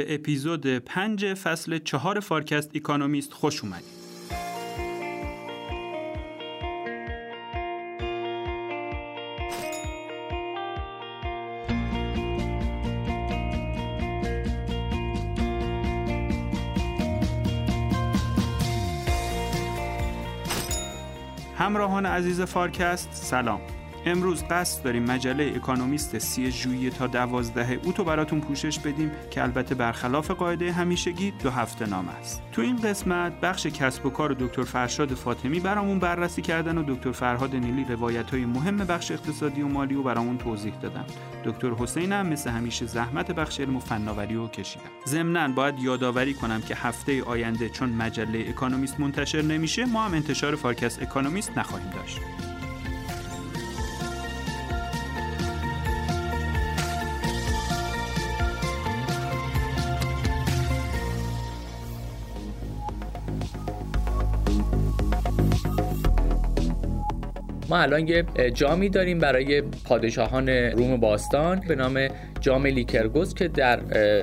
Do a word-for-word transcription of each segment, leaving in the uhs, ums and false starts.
به اپیزود پنج فصل چهار فارکست اکانومیست خوش اومدید. همراهان عزیز فارکست سلام. امروز قصد داریم مجله اکانومیست سی ژوئیه تا دوازده اوتو براتون پوشش بدیم که البته برخلاف قاعده همیشگی دو هفته نامه است. تو این قسمت بخش کسب و کار دکتر فرشاد فاطمی برامون بررسی کردن و دکتر فرهاد نیلی روایت‌های مهم بخش اقتصادی و مالی رو برامون توضیح دادن. دکتر حسین هم مثل همیشه زحمت بخش علم و فناوری رو کشیدن. ضمناً باید یادآوری کنم که هفته آینده چون مجله اکانومیست منتشر نمیشه، ما هم انتشار فارکست اکانومیست نخواهیم داشت. ما الان یه جامی داریم برای پادشاهان روم باستان به نام جام لیکرگوز که در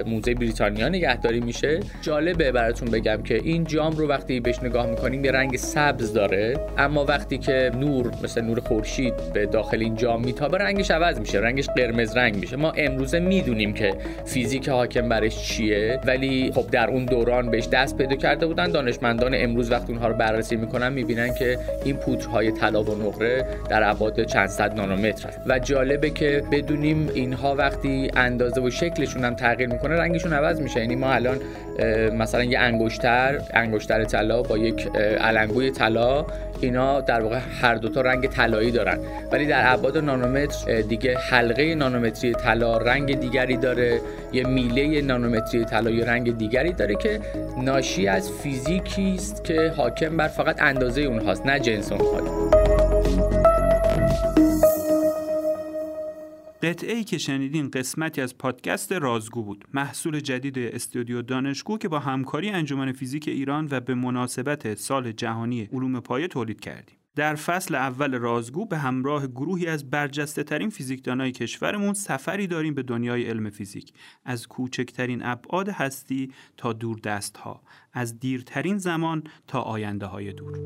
موزه بریتانیا نگهداری میشه. جالبه براتون بگم که این جام رو وقتی بهش نگاه میکنیم یه رنگ سبز داره، اما وقتی که نور مثل نور خورشید به داخل این جام میتابه رنگش عوض میشه، رنگش قرمز رنگ میشه. ما امروزه میدونیم که فیزیک حاکم برش چیه، ولی خب در اون دوران بهش دست پیدا کرده بودن. دانشمندان امروز وقتی اونها رو بررسی میکنن میبینن که این پودرهای طلا و نقره در ابعاد چند صد نانومتر هست. و جالبه که بدونیم اینها وقتی اندازه و شکلشون هم تغییر میکنه رنگشون عوض میشه. یعنی ما الان مثلا یه انگشتر انگشتر طلا با یک علنگوی طلا، اینا در واقع هر دوتا رنگ طلایی دارن، ولی در ابعاد نانومتر دیگه حلقه نانومتری طلا رنگ دیگری داره، یه میله نانومتری طلا یه رنگ دیگری داره که ناشی از فیزیکی است که حاکم بر فقط اندازه اونهاست نه جنس اونها. قطعه‌ای که شنیدین قسمتی از پادکست رازگو بود، محصول جدید استودیو دانشگو که با همکاری انجمن فیزیک ایران و به مناسبت سال جهانی علوم پایه تولید کردیم. در فصل اول رازگو به همراه گروهی از برجسته ترین فیزیکدانای کشورمون سفری داریم به دنیای علم فیزیک، از کوچکترین ابعاد هستی تا دوردست‌ها، از دیرترین زمان تا آینده‌های دور.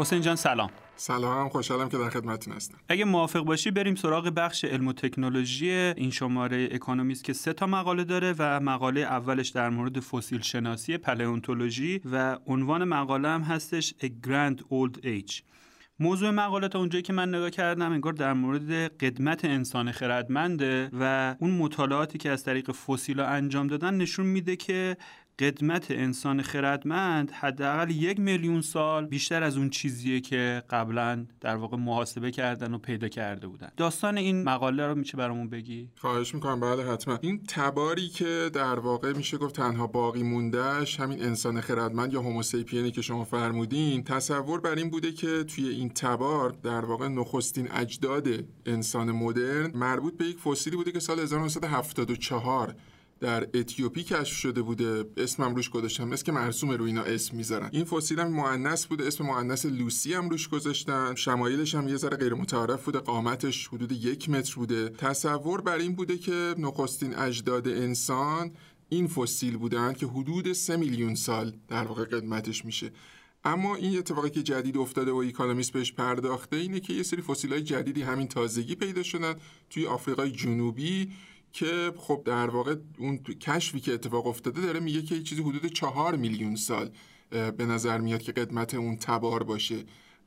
حسین جان سلام. سلام، خوشحالم که در خدمتتون هستم. اگه موافق باشی بریم سراغ بخش علم و تکنولوژی این شماره اکانومیست که سه تا مقاله داره و مقاله اولش در مورد فسیل شناسی پلئونتولوژی و عنوان مقاله هم هستش A Grand Old Age. موضوع مقاله تا اونجایی که من نگاه کردم انگار در مورد قدمت انسان خردمنده و اون مطالعاتی که از طریق فسیل‌ها انجام دادن نشون میده که قدمت انسان خردمند حداقل یک میلیون سال بیشتر از اون چیزیه که قبلا در واقع محاسبه کردن و پیدا کرده بودن. داستان این مقاله رو میشه برامون بگی؟ خواهش میکنم. بله حتما. این تباری که در واقع میشه گفت تنها باقی موندهش همین انسان خردمند یا هوموسیپینی که شما فرمودین، تصور بر این بوده که توی این تبار در واقع نخستین اجداد انسان مدرن مربوط به یک فسیلی بوده که سال هزار و نهصد و هفتاد و چهار در اتیوپی کشف شده بوده. اسمم روش گذاشتم، اسم که مرسومه روی اینا اسم میذارن. این فسیل هم مؤنث بوده، اسم مؤنث لوسی هم روش گذاشتن. شمایلش هم یه ذره غیر متعارف بوده، قامتش حدود یک متر بوده. تصور بر این بوده که نخستین اجداد انسان این فسیل بودن که حدود سه میلیون سال در واقع قدمتش میشه. اما این اتفاقی که جدید افتاده و اکانومیست بهش پرداخته اینه که یه سری فسیل‌های جدیدی همین تازگی پیدا شدن توی آفریقای جنوبی که خب در واقع اون کشفی که اتفاق افتاده داره میگه که یه چیزی حدود چهار میلیون سال به نظر میاد که قدمت اون تبار باشه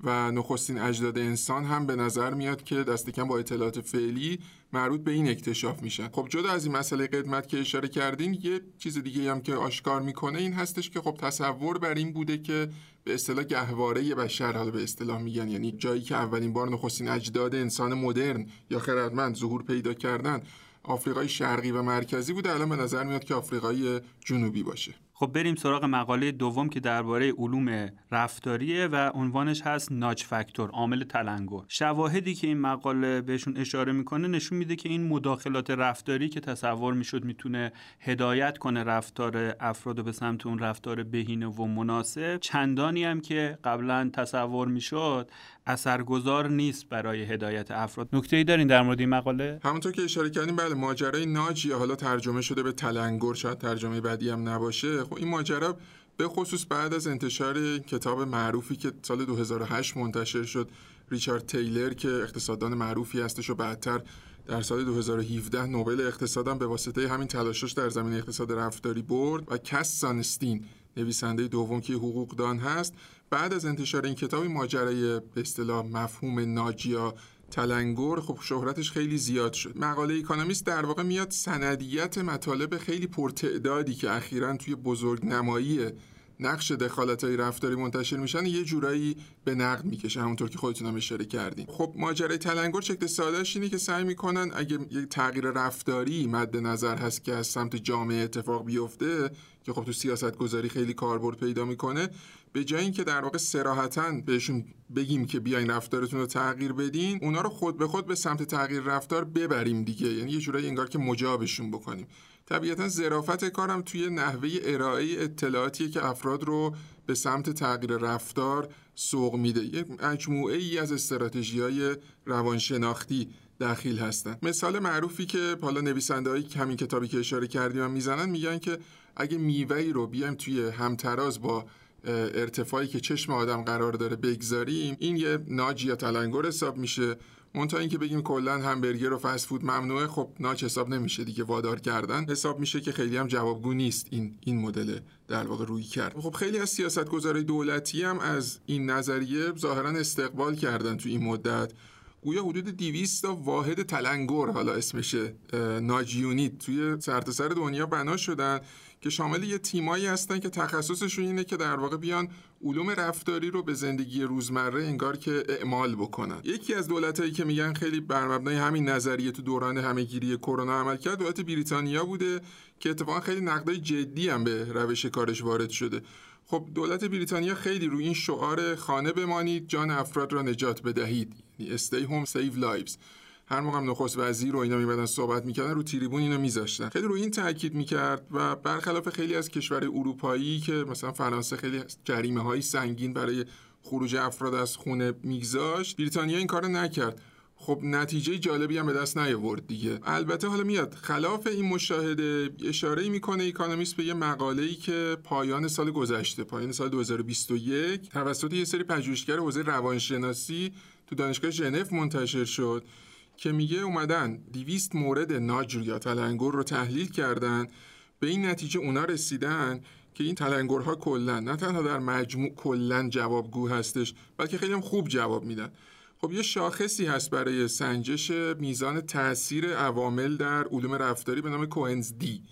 و نخستین اجداد انسان هم به نظر میاد که دست کم با اطلاعات فعلی مربوط به این اکتشاف میشن. خب جدا از این مسئله قدمت که اشاره کردین، یه چیز دیگه هم که آشکار میکنه این هستش که خب تصور بر این بوده که به اصطلاح گهواره بشر، حالا به اصطلاح میگن، یعنی جایی که اولین بار نخستین اجداد انسان مدرن یا خردمند ظهور پیدا کردن، آفریقای شرقی و مرکزی بوده، الان به نظر میاد که آفریقای جنوبی باشه. خب بریم سراغ مقاله دوم که درباره علوم رفتاریه و عنوانش هست ناچ فاکتور، عامل تلنگر. شواهدی که این مقاله بهشون اشاره میکنه نشون میده که این مداخلات رفتاری که تصور میشد میتونه هدایت کنه رفتار افراد به سمت اون رفتار بهینه و مناسب، چندانی هم که قبلا تصور میشد اثرگذار نیست برای هدایت افراد. نکته‌ای دارین در مورد این مقاله؟ همونطور که اشاره کردیم، بله، ماجرای ناچ یا حالا ترجمه شده به تلنگر، شاید ترجمه بعدی هم نباشه. خب این ماجرا به خصوص بعد از انتشار کتاب معروفی که سال دو هزار و هشت منتشر شد، ریچارد تیلر که اقتصاددان معروفی هستش و بعدتر در سال دو هزار و هفده نوبل اقتصاد هم به واسطه همین تلاشش در زمینه اقتصاد رفتاری برد، و کس سانستین نویسنده دوم که حقوقدان هست، بعد از انتشار این کتاب ماجرای به اصطلاح مفهوم ناجیا تلنگر خب شهرتش خیلی زیاد شد. مقاله اکونومیست در واقع میاد سندیت مطالب خیلی پرتعدادی که اخیراً توی بزرگنمایی نقش دخالت‌های رفتاری منتشر میشن یه جورایی به نقد میکشه، همونطور که خودتون هم اشاره کردین. خب ماجرای تلنگر شکل ساده‌اش اینه که سعی میکنن اگه یک تغییر رفتاری مد نظر هست که از سمت جامعه اتفاق بیفته، که خب تو سیاست‌گذاری خیلی کاربرد پیدا میکنه، به جای اینکه در واقع صراحتاً بهشون بگیم که بیاین رفتارتون رو تغییر بدین، اونا رو خود به خود به سمت تغییر رفتار ببریم دیگه، یعنی یه جورایی انگار که مجابشون بکنیم. طبیعتاً ظرافت کارم توی نحوه ارائه اطلاعاتیه که افراد رو به سمت تغییر رفتار سوق میده. یک مجموعه ای از استراتژی‌های روانشناختی داخل هستن. مثال معروفی که حالا نویسنده‌های همین کتابی که اشاره کردیم هم میزنن، میگن که اگه میوه‌ای رو بیایم توی همتراز با ارتفاعی که چشم آدم قرار داره بگذاریم، این یه ناج یا تلنگر حساب میشه. منتها اینکه بگیم کلا همبرگر و فست فود ممنوعه، خب ناچ حساب نمیشه دیگه، وادار کردن حساب میشه که خیلی هم جوابگو نیست این این مدل در واقع روی کرد. خب خیلی از سیاستگزارای دولتی هم از این نظریه ظاهرا استقبال کردن تو این مدت. گویا حدود دویست تا واحد تلنگر، حالا اسمشه ناج یونیت، توی سرتاسر دنیا بنا شدن که شامل یه تیمایی هستن که تخصصشون اینه که در واقع بیان علوم رفتاری رو به زندگی روزمره انگار که اعمال بکنن. یکی از دولتایی که میگن خیلی بر مبنای همین نظریه تو دوران همهگیری کرونا عمل کرد، دولت بریتانیا بوده که اتفاقا خیلی نقدای جدی هم به روش کارش وارد شده. خب دولت بریتانیا خیلی روی این شعار خانه بمانید جان افراد را نجات بدهید، یعنی stay home save lives، هر موقع نخست وزیر رو اینا میبدن صحبت میکردن، رو تریبون اینو میذاشتن، خیلی روی این تاکید میکرد. و برخلاف خیلی از کشورهای اروپایی که مثلا فرانسه خیلی جریمه های سنگین برای خروج افراد از خونه میگذاشت، بریتانیا این کارو نکرد. خب نتیجه جالبی هم به دست نیاورد دیگه. البته حالا میاد خلاف این مشاهده اشاره میکنه اکونومیست به یه مقاله‌ای که پایان سال گذشته، پایان سال دو هزار و بیست و یک، توسط یه سری پژوهشگر حوزه روانشناسی تو دانشگاه ژنو منتشر شد که میگه اومدن دویست مورد ناج یا تلنگر رو تحلیل کردن، به این نتیجه اونا رسیدن که این تلنگرها کلا نه تنها در مجموع کلا جوابگو هستش، بلکه خیلی هم خوب جواب میدن. خب یه شاخصی هست برای سنجش میزان تاثیر عوامل در علوم رفتاری به نام کوئنز دی،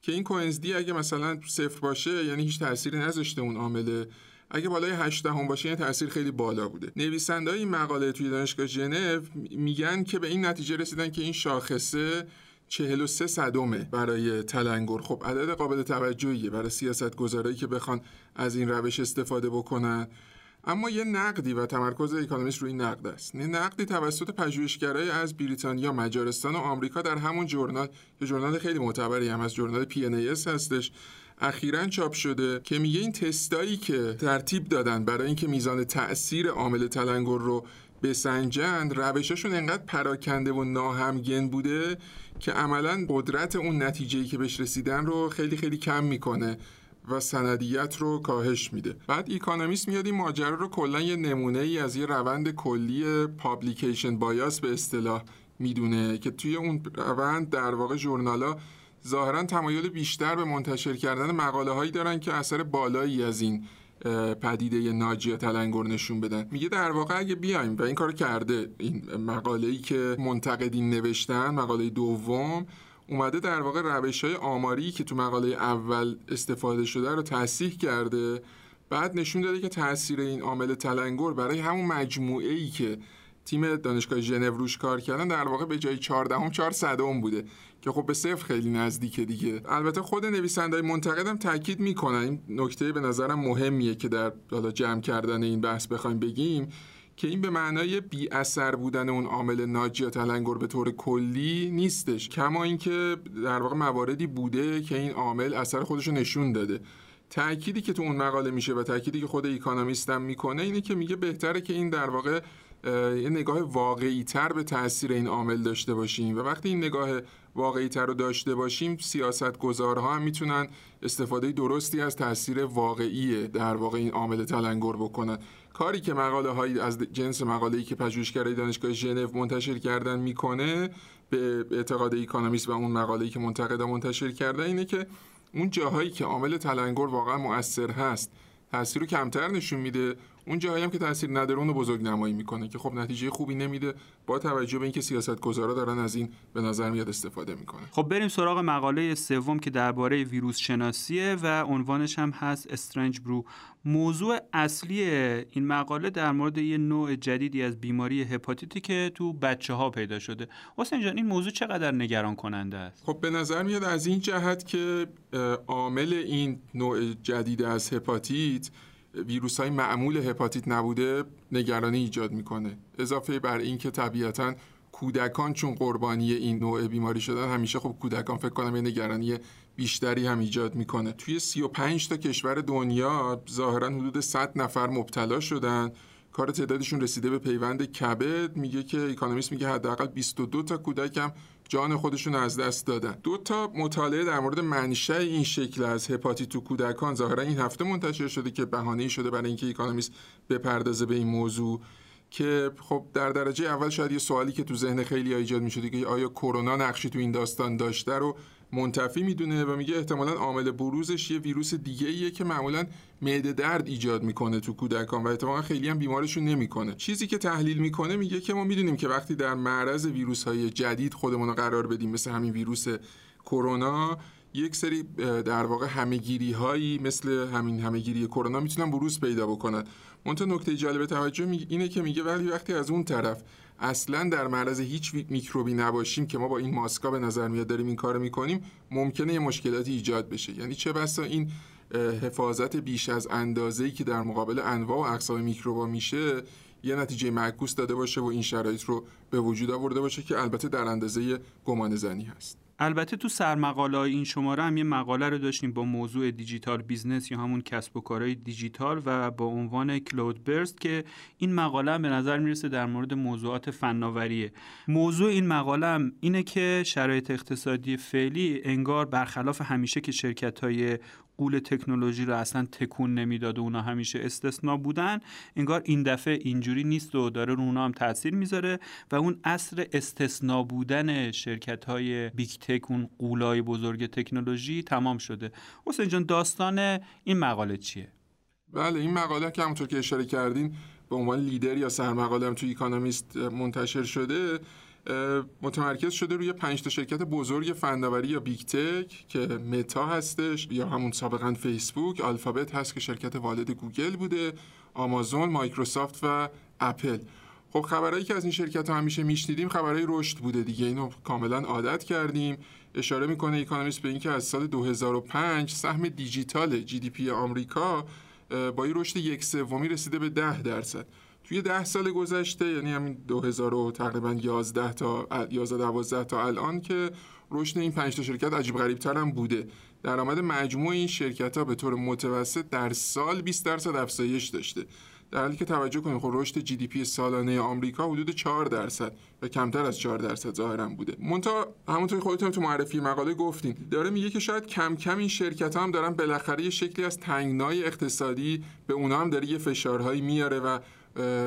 که این کوئنز دی اگه مثلا صفر باشه یعنی هیچ تأثیری نذاشته اون عامله، اگه بالای هشت هم باشه یعنی تأثیر خیلی بالا بوده. نویسنده‌های این مقاله توی دانشگاه ژنو میگن که به این نتیجه رسیدن که این شاخصه چهل و سه صدمه برای تلنگر. خب عدد قابل توجهیه برای سیاست‌گذارایی که بخوان از این روش استفاده بکنن. اما یه نقدی و تمرکز اکونومیست روی این نقد است. این نقدی توسط پژوهشگرای از بریتانیا، مجارستان و آمریکا در همون جورنال، یه جورنال خیلی معتبری هم از جورنال پی ان ای اس هستش، اخیراً چاپ شده که میگه این تستایی که ترتیب دادن برای اینکه میزان تأثیر عامل تلنگر رو بسنجند، روششون انقدر پراکنده و ناهمگن بوده که عملاً قدرت اون نتیجه‌ای که بهش رسیدن رو خیلی خیلی کم میکنه و سندیت رو کاهش میده. بعد اکونومیست میاد این ماجرا رو کلا یه نمونه ای از یه روند کلی پابلیکیشن بایاس به اصطلاح میدونه، که توی اون روند در واقع ژورنالا ظاهرا تمایل بیشتر به منتشر کردن مقاله هایی دارن که اثر بالایی از این پدیده ناج یا تلنگر نشون بدن. میگه در واقع اگه بیایم و این کارو کرده، این مقاله‌ای که منتقدین نوشتن، مقاله دوم اومده در واقع روش‌های آماری که تو مقاله اول استفاده شده رو تصحیح کرده، بعد نشون داده که تاثیر این عامل تلنگر برای همون مجموعه‌ای که تیم دانشگاه ژنو روش کار کردن، در واقع به جای چهاردهم چهار صدم بوده که خب به صفر خیلی نزدیکه دیگه. البته خود نویسنده‌های منتقدم تاکید میکنن، این نکته به نظرم مهمیه که در حالا جمع کردن این بحث بخوایم بگیم، که این به معنای بی اثر بودن اون عامل ناجی یا تلنگر به طور کلی نیستش، کما اینکه در واقع مواردی بوده که این عامل اثر خودش رو نشون داده. تأکیدی که تو اون مقاله میشه و تأکیدی که خود اکونومیست هم میکنه اینه که میگه بهتره که این در واقع یه نگاه واقعی تر به تاثیر این عامل داشته باشیم، و وقتی این نگاه واقعی تر رو داشته باشیم سیاستگزارها هم میتونن استفاده درستی از تاثیر واقعی در واقع این عامل تلنگر بکنن. کاری که مقاله هایی از جنس مقاله‌ای که پژوهشگرای دانشگاه ژنو منتشر کردن میکنه به اعتقاد اکونومیست و اون مقاله‌ای که منتقدا منتشر کردن اینه که اون جاهایی که عامل تلنگر واقعا مؤثر هست تأثیر رو کمتر نشون میده، اون جاهایی هم که تأثیر نداره اون رو بزرگ نمایی میکنه که خب نتیجه خوبی نمیده، با توجه به اینکه سیاستگزارا دارن از این به نظر میاد استفاده میکنه. خب بریم سراغ مقاله سوم که درباره ویروس شناسیه و عنوانش هم هست استرنج برو. موضوع اصلی این مقاله در مورد یه نوع جدیدی از بیماری هپاتیتی که تو بچه‌ها پیدا شده. حسین جان این موضوع چقدر نگران کننده است؟ خب به نظر میاد از این جهت که عامل این نوع جدید از هپاتیت ویروس های معمول هپاتیت نبوده نگرانی ایجاد میکنه، اضافه بر این که طبیعتاً کودکان چون قربانی این نوع بیماری شدن همیشه خب کودکان فکر کنم یه نگرانی بیشتری هم ایجاد میکنه. توی سی و پنج تا کشور دنیا ظاهراً حدود صد نفر مبتلا شدن، کار تعدادشون رسیده به پیوند کبد. میگه که اکونومیست میگه حداقل بیست و دو تا کودک هم جان خودشون از دست دادن. دو تا مطالعه در مورد منشأ این شکل از هپاتیت تو کودکان ظاهرا این هفته منتشر شده که بهانه‌ای شده برای اینکه اکونومیست بپردازه به این موضوع، که خب در درجه اول شاید یه سوالی که تو ذهن خیلی‌ها ایجاد می‌شده که آیا کرونا نقشی تو این داستان داشته رو منتفی میدونه و میگه احتمالاً عامل بروزش یه ویروس دیگه‌ایه که معمولاً معده درد ایجاد میکنه تو کودکان و احتمالاً خیلی هم بیمارشون نمیکنه. چیزی که تحلیل میکنه میگه که ما میدونیم که وقتی در معرض ویروس‌های جدید خودمون رو قرار بدیم، مثل همین ویروس کرونا، یک سری در واقع همه‌گیری‌هایی مثل همین همه‌گیری کرونا میتونن بروز پیدا بکنن. منتها نکته جالب توجه اینه که میگه ولی وقتی از اون طرف اصلا در معرض هیچ میکروبی نباشیم که ما با این ماسکا به نظر میاد داریم این کارو میکنیم، ممکنه یه مشکلاتی ایجاد بشه. یعنی چه بسا این حفاظت بیش از اندازه‌ای که در مقابل انواع و اقسام میکروبا میشه یه نتیجه معکوس داده باشه و این شرایط رو به وجود آورده باشه که البته در اندازه گمانه‌زنی هست. البته تو سرمقاله این شماره هم یه مقاله رو داشتیم با موضوع دیجیتال بیزنس یا همون کسب و کارهای دیجیتال و با عنوان کلود برست، که این مقاله هم به نظر میرسه در مورد موضوعات فناوریه. موضوع این مقاله هم اینه که شرایط اقتصادی فعلی انگار برخلاف همیشه که شرکت‌های قول تکنولوژی رو اصلا تکون نمیداد و اونا همیشه استثنا بودن، انگار این دفعه اینجوری نیست و داره رو اونا هم تاثیر میذاره و اون عصر استثنا بودن شرکت‌های بیگ تک، اون قولای بزرگ تکنولوژی تمام شده. حسین جان داستان این مقاله چیه؟ بله این مقاله که همونطور که اشاره کردین به عنوان لیدر یا سرمقاله هم توی اکونومیست منتشر شده، متمرکز شده روی پنج تا شرکت بزرگ فناوری یا بیگ تک که متا هستش یا همون سابقا فیسبوک، آلفابت هست که شرکت والد گوگل بوده، آمازون، مایکروسافت و اپل. خب خبرایی که از این شرکت ها همیشه میشنیدیم خبرای رشد بوده دیگه، اینو کاملا عادت کردیم. اشاره میکنه اکونومیست به اینکه از سال دو هزار و پنج سهم دیجیتال جی دی پی آمریکا با یه رشد یک سومی رسیده به ده درصد. توی ده سال گذشته یعنی همین دو هزار تقریبا یازده تا یازده دوازده تا الان که رشد این پنج تا شرکت عجیب غریب تر هم بوده. درآمد مجموع این شرکت ها به طور متوسط در سال بیست درصد افزایش داشته، در حالی که توجه کنید خب رشد جی دی پی سالانه آمریکا حدود چهار درصد و کمتر از چهار درصد ظاهراً بوده. منتها همونطور خودتون تو معرفی مقاله گفتین، داره میگه که شاید کم کم این شرکت ها هم دارن بالاخره یه شکلی از تنگنای اقتصادی به اونا هم داره یه فشارهایی میاره و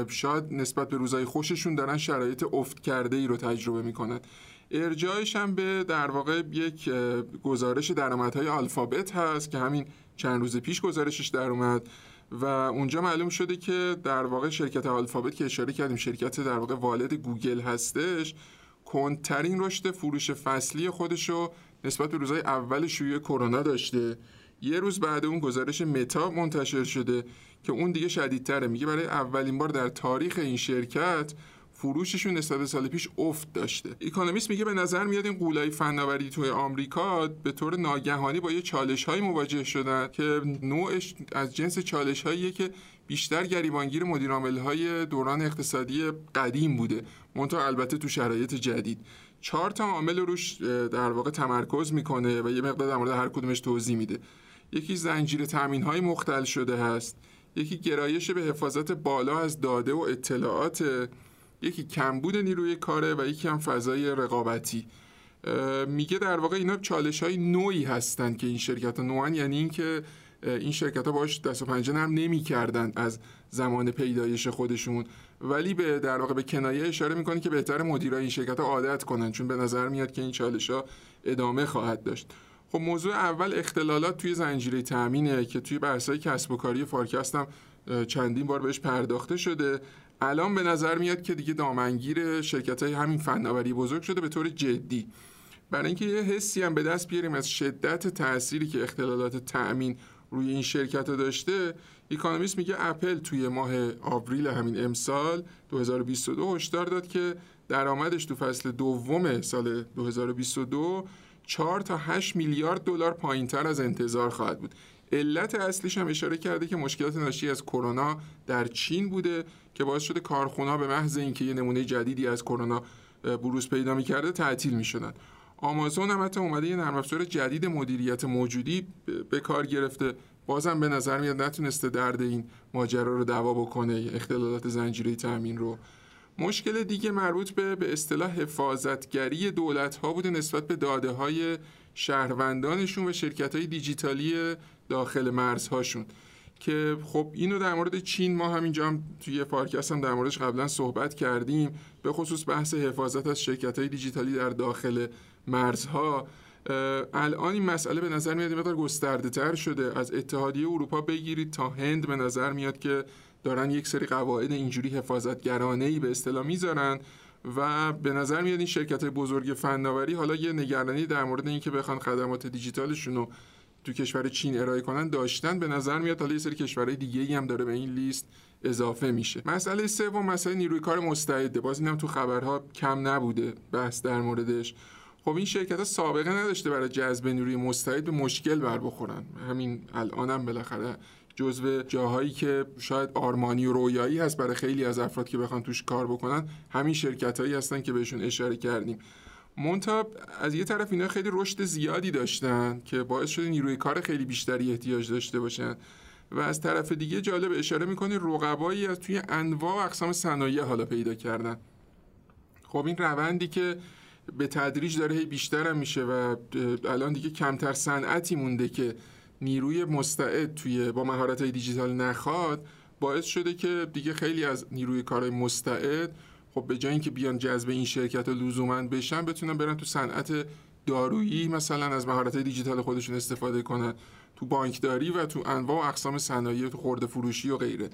شاید نسبت به روزهای خوششون دارن شرایط افت کرده ای رو تجربه میکنن. ارجاعش هم به در واقع یک گزارش درآمدهای آلفابت هست که همین چند روز پیش گزارشش در اومد و اونجا معلوم شده که در واقع شرکت آلفابت که اشاره کردیم شرکت در واقع والد گوگل هستش، کندترین رشد فروش فصلی خودشو نسبت به روزهای اول شیوع کرونا داشته. یه روز بعد اون گزارش متا منتشر شده که اون دیگه شدیدتره، میگه برای اولین بار در تاریخ این شرکت فروششون نسبت به سال پیش افت داشته. اکونومیست میگه به نظر میاد این غولای فناوری توی آمریکا به طور ناگهانی با یه چالش‌های مواجه شدن که نوعش از جنس چالش‌هاییه که بیشتر گریبانگیر مدیر عامل‌های دوران اقتصادی قدیم بوده، منتها البته تو شرایط جدید چهار تا عامل روش در واقع تمرکز میکنه و یه مقدار در مورد هر کدومش توضیح میده. یکی زنجیره تامین‌های مختل شده هست، یکی گرایش به حفاظت بالا از داده و اطلاعات، یکی کمبود نیروی کاره و یکی هم فضای رقابتی. میگه در واقع اینا چالش‌های نوعی هستن که این شرکت‌ها نوعاً، یعنی اینکه این شرکت‌ها باهاش دست و پنجه نرم نمی‌کردن از زمان پیدایش خودشون، ولی به در واقع به کنایه اشاره می‌کنه که بهتر مدیرای این شرکت‌ها عادت کنن، چون به نظر میاد که این چالش‌ها ادامه خواهد داشت. خب موضوع اول اختلالات توی زنجیره تامینه که توی بحث‌های کسب و کاری فارکست هم چندین بار بهش پرداخته شده. الان به نظر میاد که دیگه دامنگیر شرکت‌های همین فناوری بزرگ شده به طور جدی. برای اینکه یه حسی هم به دست بیاریم از شدت تأثیری که اختلالات تأمین روی این شرکت‌ها داشته، اکونومیست میگه اپل توی ماه آوریل همین امسال دو هزار و بیست و دو هشدار داد که درآمدش تو فصل دوم سال دو هزار و بیست و دو چهار تا هشت میلیارد دلار پایین‌تر از انتظار خواهد بود. علت اصلیش هم اشاره کرده که مشکلات ناشی از کرونا در چین بوده که باعث شده کارخونه‌ها به محض اینکه یه نمونه جدیدی از کرونا بروز پیدا می‌کرده تعطیل می‌شدن. آمازون هم حتی اومده یه نرم افزار جدید مدیریت موجودی به کار گرفته، بازم به نظر میاد نتونسته درد این ماجرا رو دوا بکنه، اختلالات زنجیره تامین رو. مشکل دیگه مربوط به به اصطلاح حفاظتگری دولت‌ها بوده نسبت به داده‌های شهروندانشون و شرکت‌های دیجیتالی داخل مرزهاشون، که خب اینو در مورد چین ما همینجا هم توی فارکست هم در موردش قبلا صحبت کردیم، به خصوص بحث حفاظت از شرکت‌های دیجیتالی در داخل مرزها. الان این مسئله به نظر میاد مقدار گسترده تر شده، از اتحادیه اروپا بگیرید تا هند به نظر میاد که دارن یک سری قواعد اینجوری حفاظتگرانه‌ای به اصطلاح میذارن و به نظر میاد این شرکت‌های بزرگ فناوری حالا یه نگرانی در مورد اینکه بخوان خدمات دیجیتالشون رو تو کشور چین ارائه کنن داشتن. به نظر میاد حالا یه سری کشورهای دیگه‌ای هم داره به این لیست اضافه میشه. مسئله سوم مسئله نیروی کار مستعده، باز اینم تو خبرها کم نبوده بحث در موردش. خب این شرکت‌ها سابقه نداشته برای جذب نیروی مستعد به مشکل بر بخورن. همین الانم بالاخره جزو جاهایی که شاید آرمانی و رویایی هست برای خیلی از افراد که بخوان توش کار بکنن، همین شرکت‌هایی هستن که بهشون اشاره کردیم. منتها از یه طرف اینا خیلی رشد زیادی داشتن که باعث شده نیروی کار خیلی بیشتری احتیاج داشته باشن و از طرف دیگه جالب اشاره می‌کنه رقبایی از توی انواع و اقسام صنایع حالا پیدا کردن. خب این روندی که به تدریج داره هی بیشتر هم میشه و الان دیگه کمتر صنعتی مونده که نیروی مستعد توی با مهارت‌های دیجیتال نخواد، باعث شده که دیگه خیلی از نیروی کارهای مستعد خب به جای اینکه بیان جذب این شرکت‌ها لزوماً بشن، بتونن برن تو صنعت دارویی مثلا از مهارت‌های دیجیتال خودشون استفاده کنن، تو بانکداری و تو انواع و اقسام صنایع، تو خرده فروشی و غیره.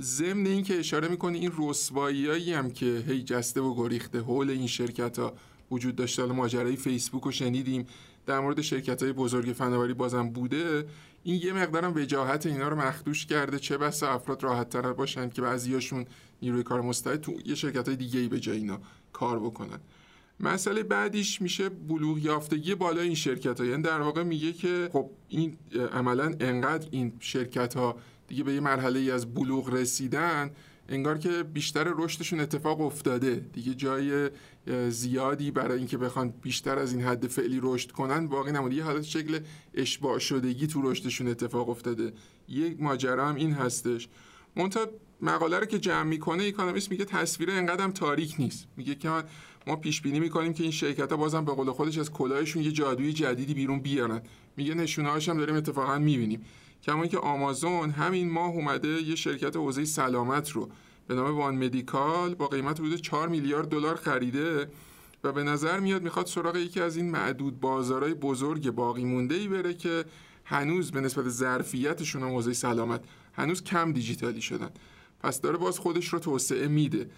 ضمن این که اشاره می‌کنه این رسواییایی هم که هی جسته و گریخته حول این شرکت‌ها وجود داشت، حالا ماجرای فیسبوک رو شنیدیم، در مورد شرکت‌های بزرگ فناوری بازم بوده، این یه مقدارم وجاهت اینا رو مخدوش کرده، چه بسا افراد راحت‌تر باشن که بعضیاشون نیروی کار مستعد تو یه شرکت‌های دیگه‌ای به جای اینا کار بکنن. مسئله بعدیش میشه بلوغ یافتگی بالای این شرکت‌ها، یعنی در واقع میگه که خب این عملاً انقدر این شرکت‌ها دیگه به یه مرحله‌ای از بلوغ رسیدن انگار که بیشتر رشدشون اتفاق افتاده، دیگه جای زیادی برای اینکه بخوان بیشتر از این حد فعلی رشد کنن باقی نمونده. یه حالت شکل اشباع شدگی تو رشدشون اتفاق افتاده. یک ماجرا هم این هستش. منتها مقاله رو که جمع میکنه اکونومیست میگه تصویر انقدرم تاریک نیست، میگه که ما پیش بینی میکنیم که این شرکت‌ها بازم به قول خودش از کلاهشون یه جادوی جدیدی بیرون بیارن. میگه نشونه‌هاش هم داریم اتفاقا می‌بینیم، کما که آمازون همین ماه اومده یه شرکت حوزه سلامت رو به نام وان مدیکال با قیمت حدود چهار میلیارد دلار خریده و به نظر میاد میخواد سراغ یکی از این معدود بازارهای بزرگ باقی مونده‌ای بره که هنوز به نسبت ظرفیتشون هم حوزه سلامت هنوز کم دیجیتالی شدن، پس داره باز خودش رو توسعه میده.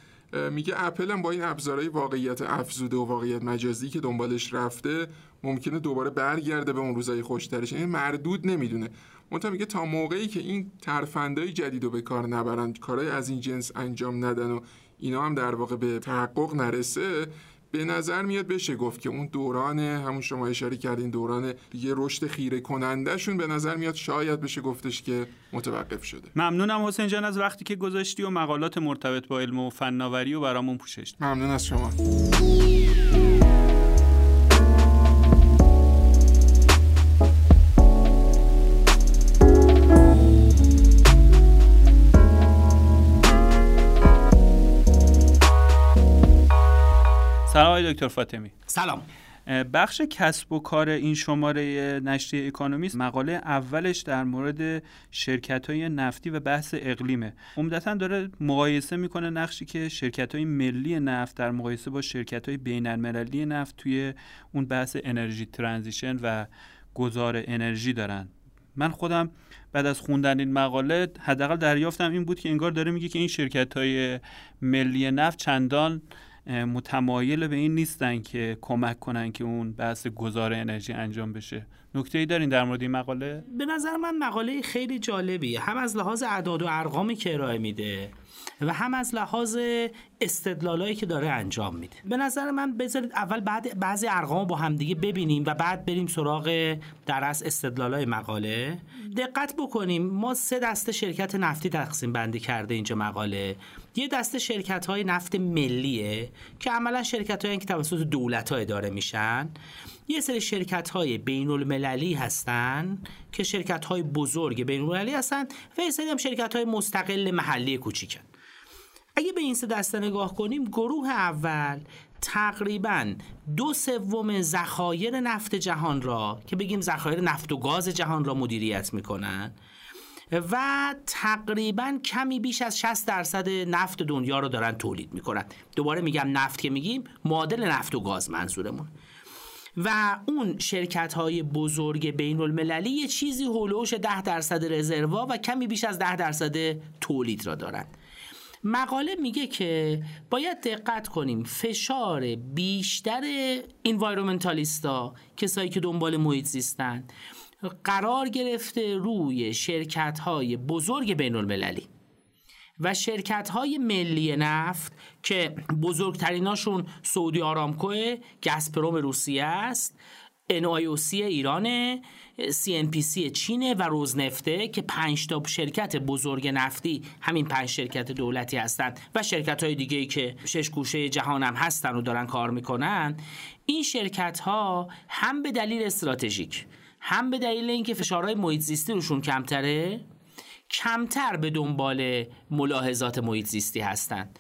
میگه اپل هم با این ابزارهای واقعیت افزوده و واقعیت مجازی که دنبالش رفته ممکنه دوباره برگرده به اون روزای خوشترش، یعنی مردود نمیدونه. منتها میگه تا موقعی که این ترفندهای جدید رو به کار نبرن، کارهای از این جنس انجام ندن و اینا هم در واقع به تحقق نرسه، به نظر میاد بشه گفت که اون دوران، همون شما اشاره کردین، دوران دیگه رشد خیره کننده شون به نظر میاد شاید بشه گفتش که متوقف شده. ممنونم حسین جان از وقتی که گذاشتی و مقالات مرتبط با علم و فناوری و برامون پوششت. ممنون از شما. سلام آقای دکتر فاطمی. سلام. بخش کسب و کار این شماره نشریه اکونومیست مقاله اولش در مورد شرکت‌های نفتی و بحث اقلیمه. عمدتاً داره مقایسه میکنه نقشی که شرکت‌های ملی نفت در مقایسه با شرکت‌های بین‌المللی نفت توی اون بحث انرژی ترانزیشن و گذار انرژی دارن. من خودم بعد از خوندن این مقاله حداقل دریافتم این بود که انگار داره میگه که این شرکت‌های ملی نفت چندان متمایل به این نیستن که کمک کنن که اون بحث گذار انرژی انجام بشه. نکته‌ای دارین در مورد این مقاله؟ به نظر من مقاله خیلی جالبیه، هم از لحاظ اعداد و ارقامی که ارائه میده و هم از لحاظ استدلالایی که داره انجام میده. به نظر من بذارید اول بعد بعضی ارقامو با هم دیگه ببینیم و بعد بریم سراغ در اصل استدلالای مقاله. دقت بکنیم ما سه دسته شرکت نفتی تقسیم بندی کرده اینجا مقاله. یه دسته شرکت‌های نفت ملیه که عملا شرکت‌هایی که توسط دولت‌ها اداره میشن. یه سری شرکت‌های بین‌المللی هستن که شرکت‌های بزرگ بین‌المللی هستن و یه سری هم شرکت‌های مستقل محلی کوچیکن. اگه به این سه دسته نگاه کنیم، گروه اول تقریباً دو سوم ذخایر نفت جهان را که بگیم ذخایر نفت و گاز جهان را مدیریت می‌کنن و تقریباً کمی بیش از شصت درصد نفت دنیا را دارن تولید می‌کنن. دوباره میگم نفت که میگیم معادل نفت و گاز منظورمون. و اون شرکت‌های بزرگ بین‌المللی یه چیزی هولوش ده درصد رزروا و کمی بیش از ده درصد تولید را دارن. مقاله میگه که باید دقت کنیم فشار بیشتر انوایرمنتالیستا، کسایی که دنبال محیط زیستن، قرار گرفته روی شرکت‌های بزرگ بین‌المللی و شرکت‌های ملی نفت که بزرگتریناشون سعودی آرامکوه، گازپروم روسیه است، ان آی او سی ایرانه، سی ان پی سی چینه و روزنفته که پنج تا شرکت بزرگ نفتی همین پنج شرکت دولتی هستند و شرکت‌های دیگه‌ای که شش گوشه جهان هم هستن و دارن کار میکنن. این شرکت‌ها هم به دلیل استراتژیک، هم به دلیل اینکه فشارهای محیط زیستی روشون کمتره، کمتر به دنبال ملاحظات محیط زیستی هستند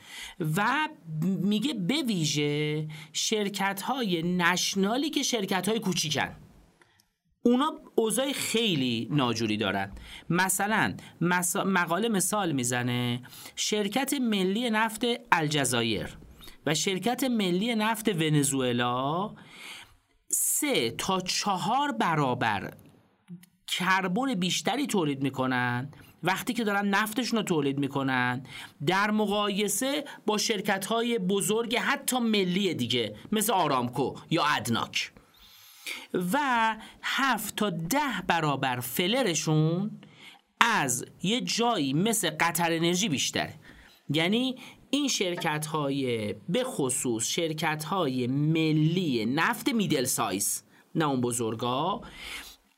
و میگه به ویژه شرکت‌های نشنالی که شرکت‌های کوچیکن، اونا اوضاع خیلی ناجوری دارن. مثلا مث... مقاله مثال میزنه شرکت ملی نفت الجزایر و شرکت ملی نفت ونزوئلا سه تا چهار برابر کربن بیشتری تولید میکنن وقتی که دارن نفتشون رو تولید میکنن در مقایسه با شرکت‌های بزرگ حتی ملی دیگه مثل آرامکو یا ادناک، و هفت تا ده برابر فلرشون از یه جایی مثل قطر انرژی بیشتره. یعنی این شرکت‌های، به خصوص شرکت‌های ملی نفت میدل سایز، نه اون بزرگا،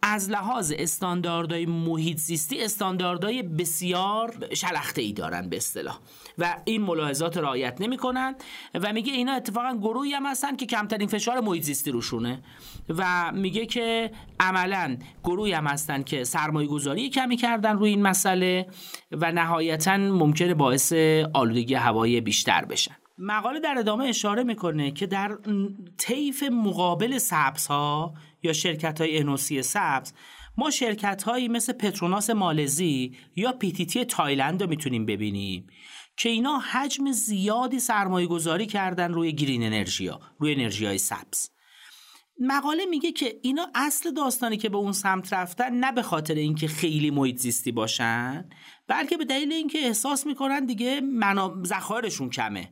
از لحاظ استانداردهای محیط زیستی استانداردهای بسیار شلخته‌ای دارن به اصطلاح و این ملاحظات رعایت نمی‌کنن و میگه اینا اتفاقا گروهی هم هستن که کمترین فشار محیط زیستی روشونه و میگه که عملاً گروهی هم هستن که سرمایه‌گذاری کمی کردن روی این مسئله و نهایتاً ممکنه باعث آلودگی هوایی بیشتر بشن. مقاله در ادامه اشاره میکنه که در طیف مقابل سبزها یا شرکت‌های انوسی سبز ما شرکت‌هایی مثل پتروناس مالزی یا پی تی تی تایلند رو میتونیم ببینیم که اینا حجم زیادی سرمایه‌گذاری کردن روی گرین انرژیا، روی انرژی‌های سبز. مقاله میگه که اینا اصل داستانی که به اون سمت رفتن نه به خاطر اینکه خیلی محیط زیستی باشن، بلکه به دلیل اینکه احساس میکنن دیگه منابع ذخایرشون کمه.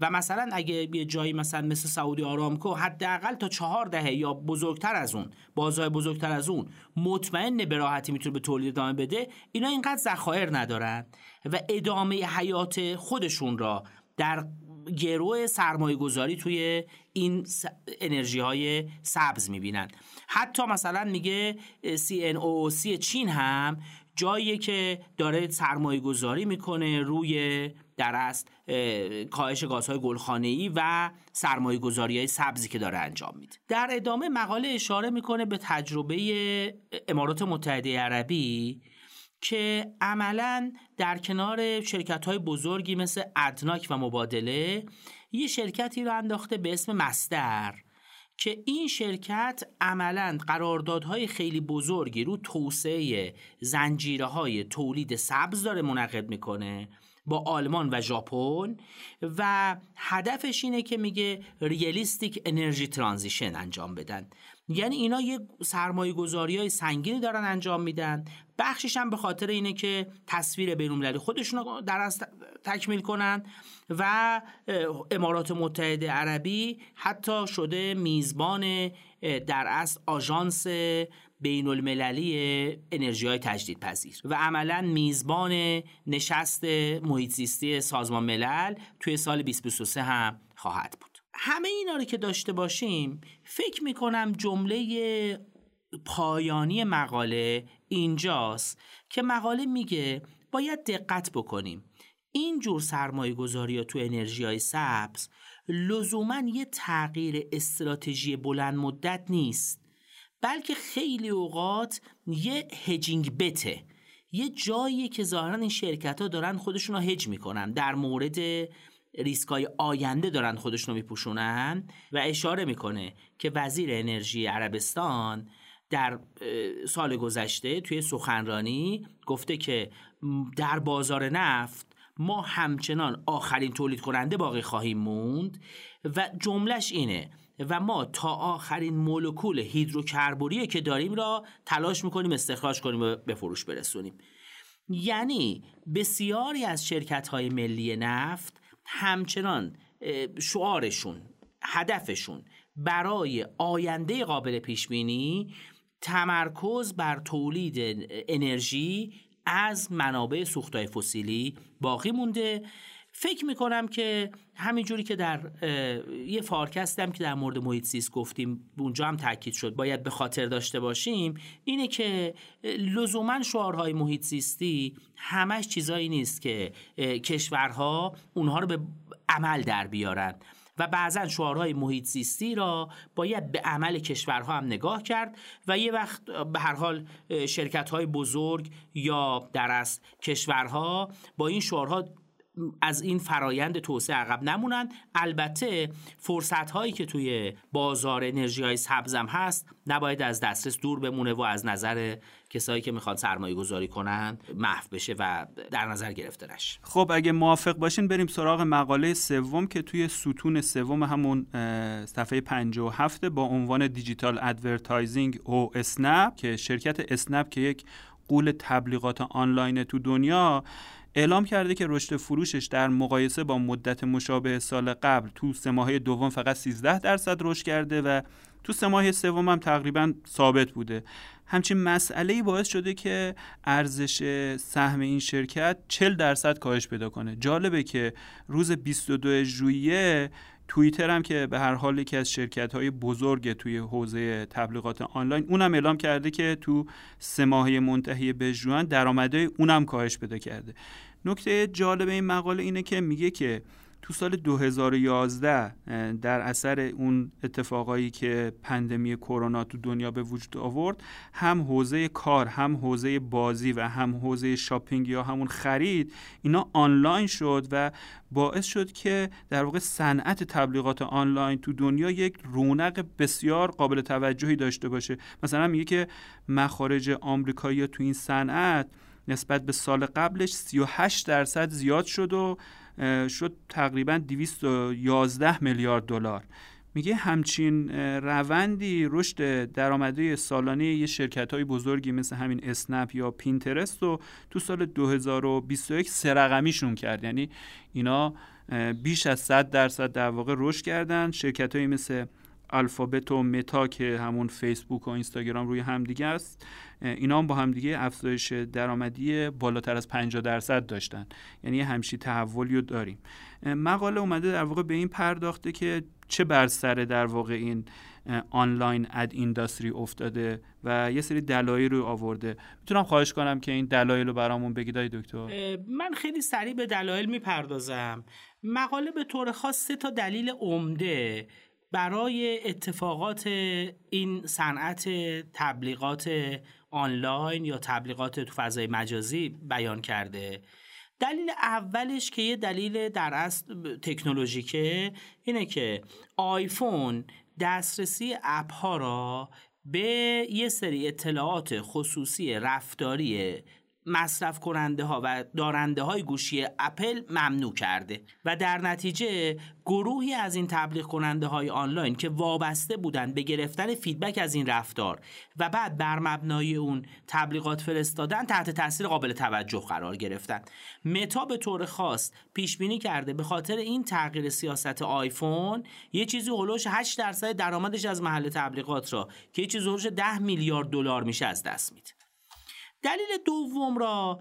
و مثلا اگه یه جایی مثلا مثل سعودی آرامکو حداقل تا چهار دهه یا بزرگتر از اون، بازار بزرگتر از اون، مطمئن به راحتی میتونه به تولید ادامه بده، اینا اینقدر ذخایر ندارن و ادامه حیات خودشون را در گروه سرمایه گذاری توی این انرژی های سبز میبینن. حتی مثلا میگه سی ان او او سی چین هم جایی که داره سرمایه گذاری میکنه روی در است کاهش گازهای گلخانه‌ای و سرمایه گذاری های سبزی که داره انجام میده. در ادامه مقاله اشاره میکنه به تجربه امارات متحده عربی که عملاً در کنار شرکت‌های بزرگی مثل ادناک و مبادله یه شرکتی رو انداخته به اسم مصدر که این شرکت عملاً قراردادهای خیلی بزرگی رو توسعه زنجیره‌های تولید سبز داره منعقد میکنه با آلمان و ژاپن و هدفش اینه که میگه ریالیستیک انرژی ترانزیشن انجام بدن. یعنی اینا یه سرمایه گذاری‌های سنگینی دارن انجام میدن، بخشش هم به خاطر اینه که تصویر بین‌المللی خودشون رو در تکمیل کنن و امارات متحده عربی حتی شده میزبان در اصل آژانس بین‌المللی انرژی‌های تجدیدپذیر و عملاً میزبان نشست محیط زیستی سازمان ملل توی سال بیست و بیست و سه هم خواهد بود. همه اینا رو که داشته باشیم فکر میکنم جمله پایانی مقاله اینجاست که مقاله میگه باید دقت بکنیم این جور سرمایه گذاری ها تو انرژی های سبز لزوماً یه تغییر استراتژی بلند مدت نیست، بلکه خیلی اوقات یه هجینگ بته، یه جایی که ظاهراً این شرکت ها دارن خودشون رو هج میکنن، در مورد ریسکای آینده دارن خودشون رو میپوشونن و اشاره میکنه که وزیر انرژی عربستان در سال گذشته توی سخنرانی گفته که در بازار نفت ما همچنان آخرین تولید کننده باقی خواهیم موند و جملهش اینه و ما تا آخرین مولکول هیدروکربوری که داریم را تلاش میکنیم استخراج کنیم و به فروش برسونیم. یعنی بسیاری از شرکت‌های ملی نفت همچنان شعارشون، هدفشون برای آینده قابل پیشبینی تمرکز بر تولید انرژی از منابع سوختهای فسیلی باقی مونده. فکر میکنم که همینجوری که در یه فارکست هم که در مورد محیط زیست گفتیم اونجا هم تاکید شد باید به خاطر داشته باشیم اینه که لزوماً شعارهای محیط زیستی همش چیزایی نیست که کشورها اونها رو به عمل در بیارن و بعضا شعارهای محیط زیستی را باید به عمل کشورها هم نگاه کرد و یه وقت به هر حال شرکت‌های بزرگ یا در اصل کشورها با این شعارها از این فرایند توسعه عقب نمونن. البته فرصت‌هایی که توی بازار انرژی‌های سبزم هست نباید از دسترس دور بمونه و از نظر کسایی که میخوان سرمایه گذاری کنن محو بشه و در نظر گرفته نشه. خب اگه موافق باشین بریم سراغ مقاله سوم که توی ستون سوم همون صفحه پنجاه و هفت با عنوان دیجیتال ادورتایزینگ او اسنپ که شرکت اسنپ که یک غول تبلیغات آنلاین تو دنیا اعلام کرده که رشد فروشش در مقایسه با مدت مشابه سال قبل تو سه ماهه دوم فقط سیزده درصد رشد کرده و تو سه ماهه سوم هم تقریبا ثابت بوده. همچین مسئله‌ای باعث شده که ارزش سهم این شرکت چهل درصد کاهش پیدا کنه. جالبه که روز بیست و دو ژوئیه توییتر هم که به هر حال یکی از شرکت‌های بزرگ توی حوزه تبلیغات آنلاین اونم اعلام کرده که تو سه ماهه منتهی به ژوئن درآمدهای اونم کاهش پیدا کرده. نکته جالب این مقاله اینه که میگه که تو سال دو هزار و یازده در اثر اون اتفاقایی که پندمی کرونا تو دنیا به وجود آورد هم حوزه کار، هم حوزه بازی و هم حوزه شاپینگ یا همون خرید اینا آنلاین شد و باعث شد که در واقع صنعت تبلیغات آنلاین تو دنیا یک رونق بسیار قابل توجهی داشته باشه. مثلا میگه که مخارج آمریکایی تو این صنعت نسبت به سال قبلش سی و هشت درصد زیاد شد و شد تقریبا دویست و یازده میلیارد دلار. میگه همچین روندی رشد درآمدی سالانه یه شرکت‌های بزرگی مثل همین اسنپ یا پینترست رو تو سال دو هزار و بیست و یک سه رقمیشون کرد. یعنی اینا بیش از صد درصد در واقع رشد کردن. شرکت‌هایی مثل الفابت و متا که همون فیسبوک و اینستاگرام روی همدیگه است، اینا هم با همدیگه افزایش درآمدی بالاتر از پنجاه درصد داشتن. یعنی همچی تحولی رو داریم. مقاله اومده در واقع به این پرداخته که چه بر سر در واقع این آنلاین اد اینداستری افتاده و یه سری دلایل رو آورده. میتونم خواهش کنم که این دلایل رو برامون بگید دکتر؟ من خیلی سریع به دلایل میپردازم. مقاله به طور خاص سه تا دلیل عمده برای اتفاقات این صنعت تبلیغات آنلاین یا تبلیغات تو فضای مجازی بیان کرده. دلیل اولش که یه دلیل در اصل تکنولوژیکه، اینه که آیفون دسترسی اپ‌ها را به یه سری اطلاعات خصوصی رفتاری مصرف کننده ها و دارنده های گوشی اپل ممنوع کرده و در نتیجه گروهی از این تبلیغ کننده های آنلاین که وابسته بودن به گرفتن فیدبک از این رفتار و بعد بر مبنای اون تبلیغات فرستادن تحت تاثیر قابل توجه قرار گرفتن. متا به طور خاص پیش بینی کرده به خاطر این تغییر سیاست آیفون یه چیزی هولوش هشت درصد درآمدش از محل تبلیغات را که یه چیزی هولوش ده میلیارد دلار میشه از دست میده. دلیل دوم را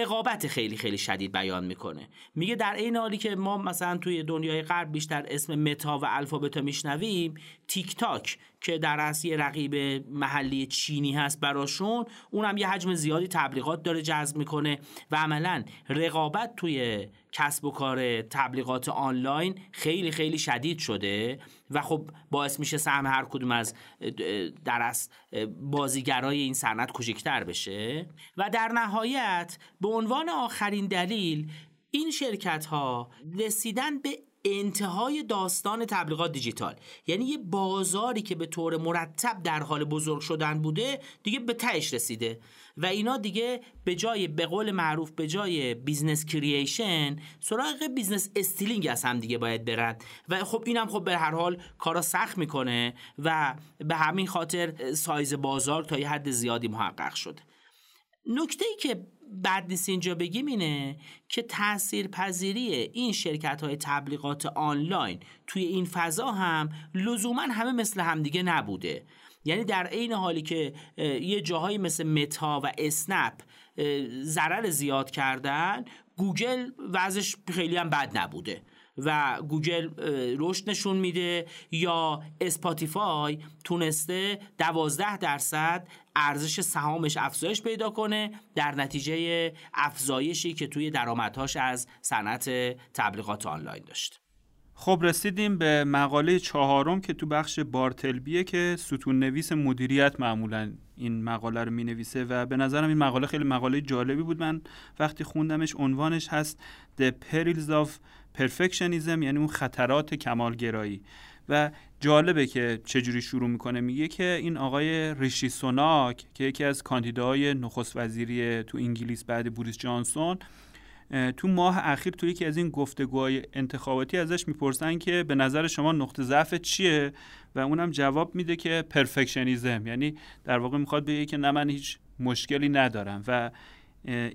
رقابت خیلی خیلی شدید بیان میکنه. میگه در این حالی که ما مثلا توی دنیای غرب بیشتر اسم متا و الفابت رو میشنویم، تیک تاک که در اصل یه رقیب محلی چینی هست براشون، اونم یه حجم زیادی تبلیغات داره جذب میکنه و عملا رقابت توی کسب و کار تبلیغات آنلاین خیلی خیلی شدید شده و خب باعث میشه سهم هر کدوم از در اصل بازیگرای این صنعت کوچکتر بشه. و در نهایت به عنوان آخرین دلیل، این شرکت ها رسیدن به انتهای داستان تبلیغات دیجیتال، یعنی یه بازاری که به طور مرتب در حال بزرگ شدن بوده دیگه به تهش رسیده و اینا دیگه به جای به قول معروف به جای بیزنس کرییشن سراغ بیزنس استیلینگ از هم دیگه باید برن و خب اینم خب به هر حال کارا سخت میکنه و به همین خاطر سایز بازار تا یه حد زیادی محقق شده. نکته‌ای که بعد نیست اینجا بگیم اینه که تاثیرپذیری این شرکت‌های تبلیغات آنلاین توی این فضا هم لزوماً همه مثل همدیگه نبوده. یعنی در عین حالی که یه جاهایی مثل متا و اسنپ ضرر زیاد کردن، گوگل وضعش خیلی هم بد نبوده و گوگل رشد نشون میده، یا اسپاتیفای تونسته دوازده درصد ارزش سهامش افزایش پیدا کنه در نتیجه افزایشی که توی درآمدهاش از صنعت تبلیغات آنلاین داشت. خب رسیدیم به مقاله چهارم که تو بخش بارتلبیه که ستون نویس مدیریت معمولاً این مقاله رو می نویسه و به نظرم این مقاله خیلی مقاله جالبی بود. من وقتی خوندمش، عنوانش هست The Perils of Perfectionism، یعنی اون خطرات کمالگرایی. و جالبه که چجوری شروع میکنه. میگه که این آقای ریشی سوناک که یکی از کاندیداهای نخست وزیری تو انگلیس بعد بوریس جانسون، تو ماه اخیر توی یکی از این گفتگوهای انتخاباتی ازش میپرسن که به نظر شما نقطه ضعف چیه و اونم جواب میده که پرفکشنیزم، یعنی در واقع میخواد بگه که نه من هیچ مشکلی ندارم. و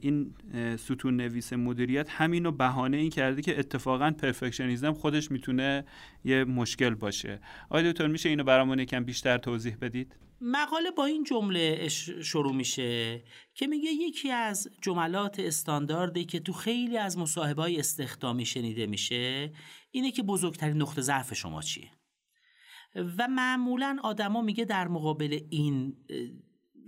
این ستون نویس مدیریت همینو بهانه این کرده که اتفاقاً پرفکشنیزم خودش میتونه یه مشکل باشه. آقای دکتر میشه اینو برامون یکم بیشتر توضیح بدید؟ مقاله با این جمله شروع میشه که میگه یکی از جملات استانداردی که تو خیلی از مصاحبه‌های استخدامی شنیده میشه اینه که بزرگترین نقطه ضعف شما چیه؟ و معمولاً آدما میگه در مقابل این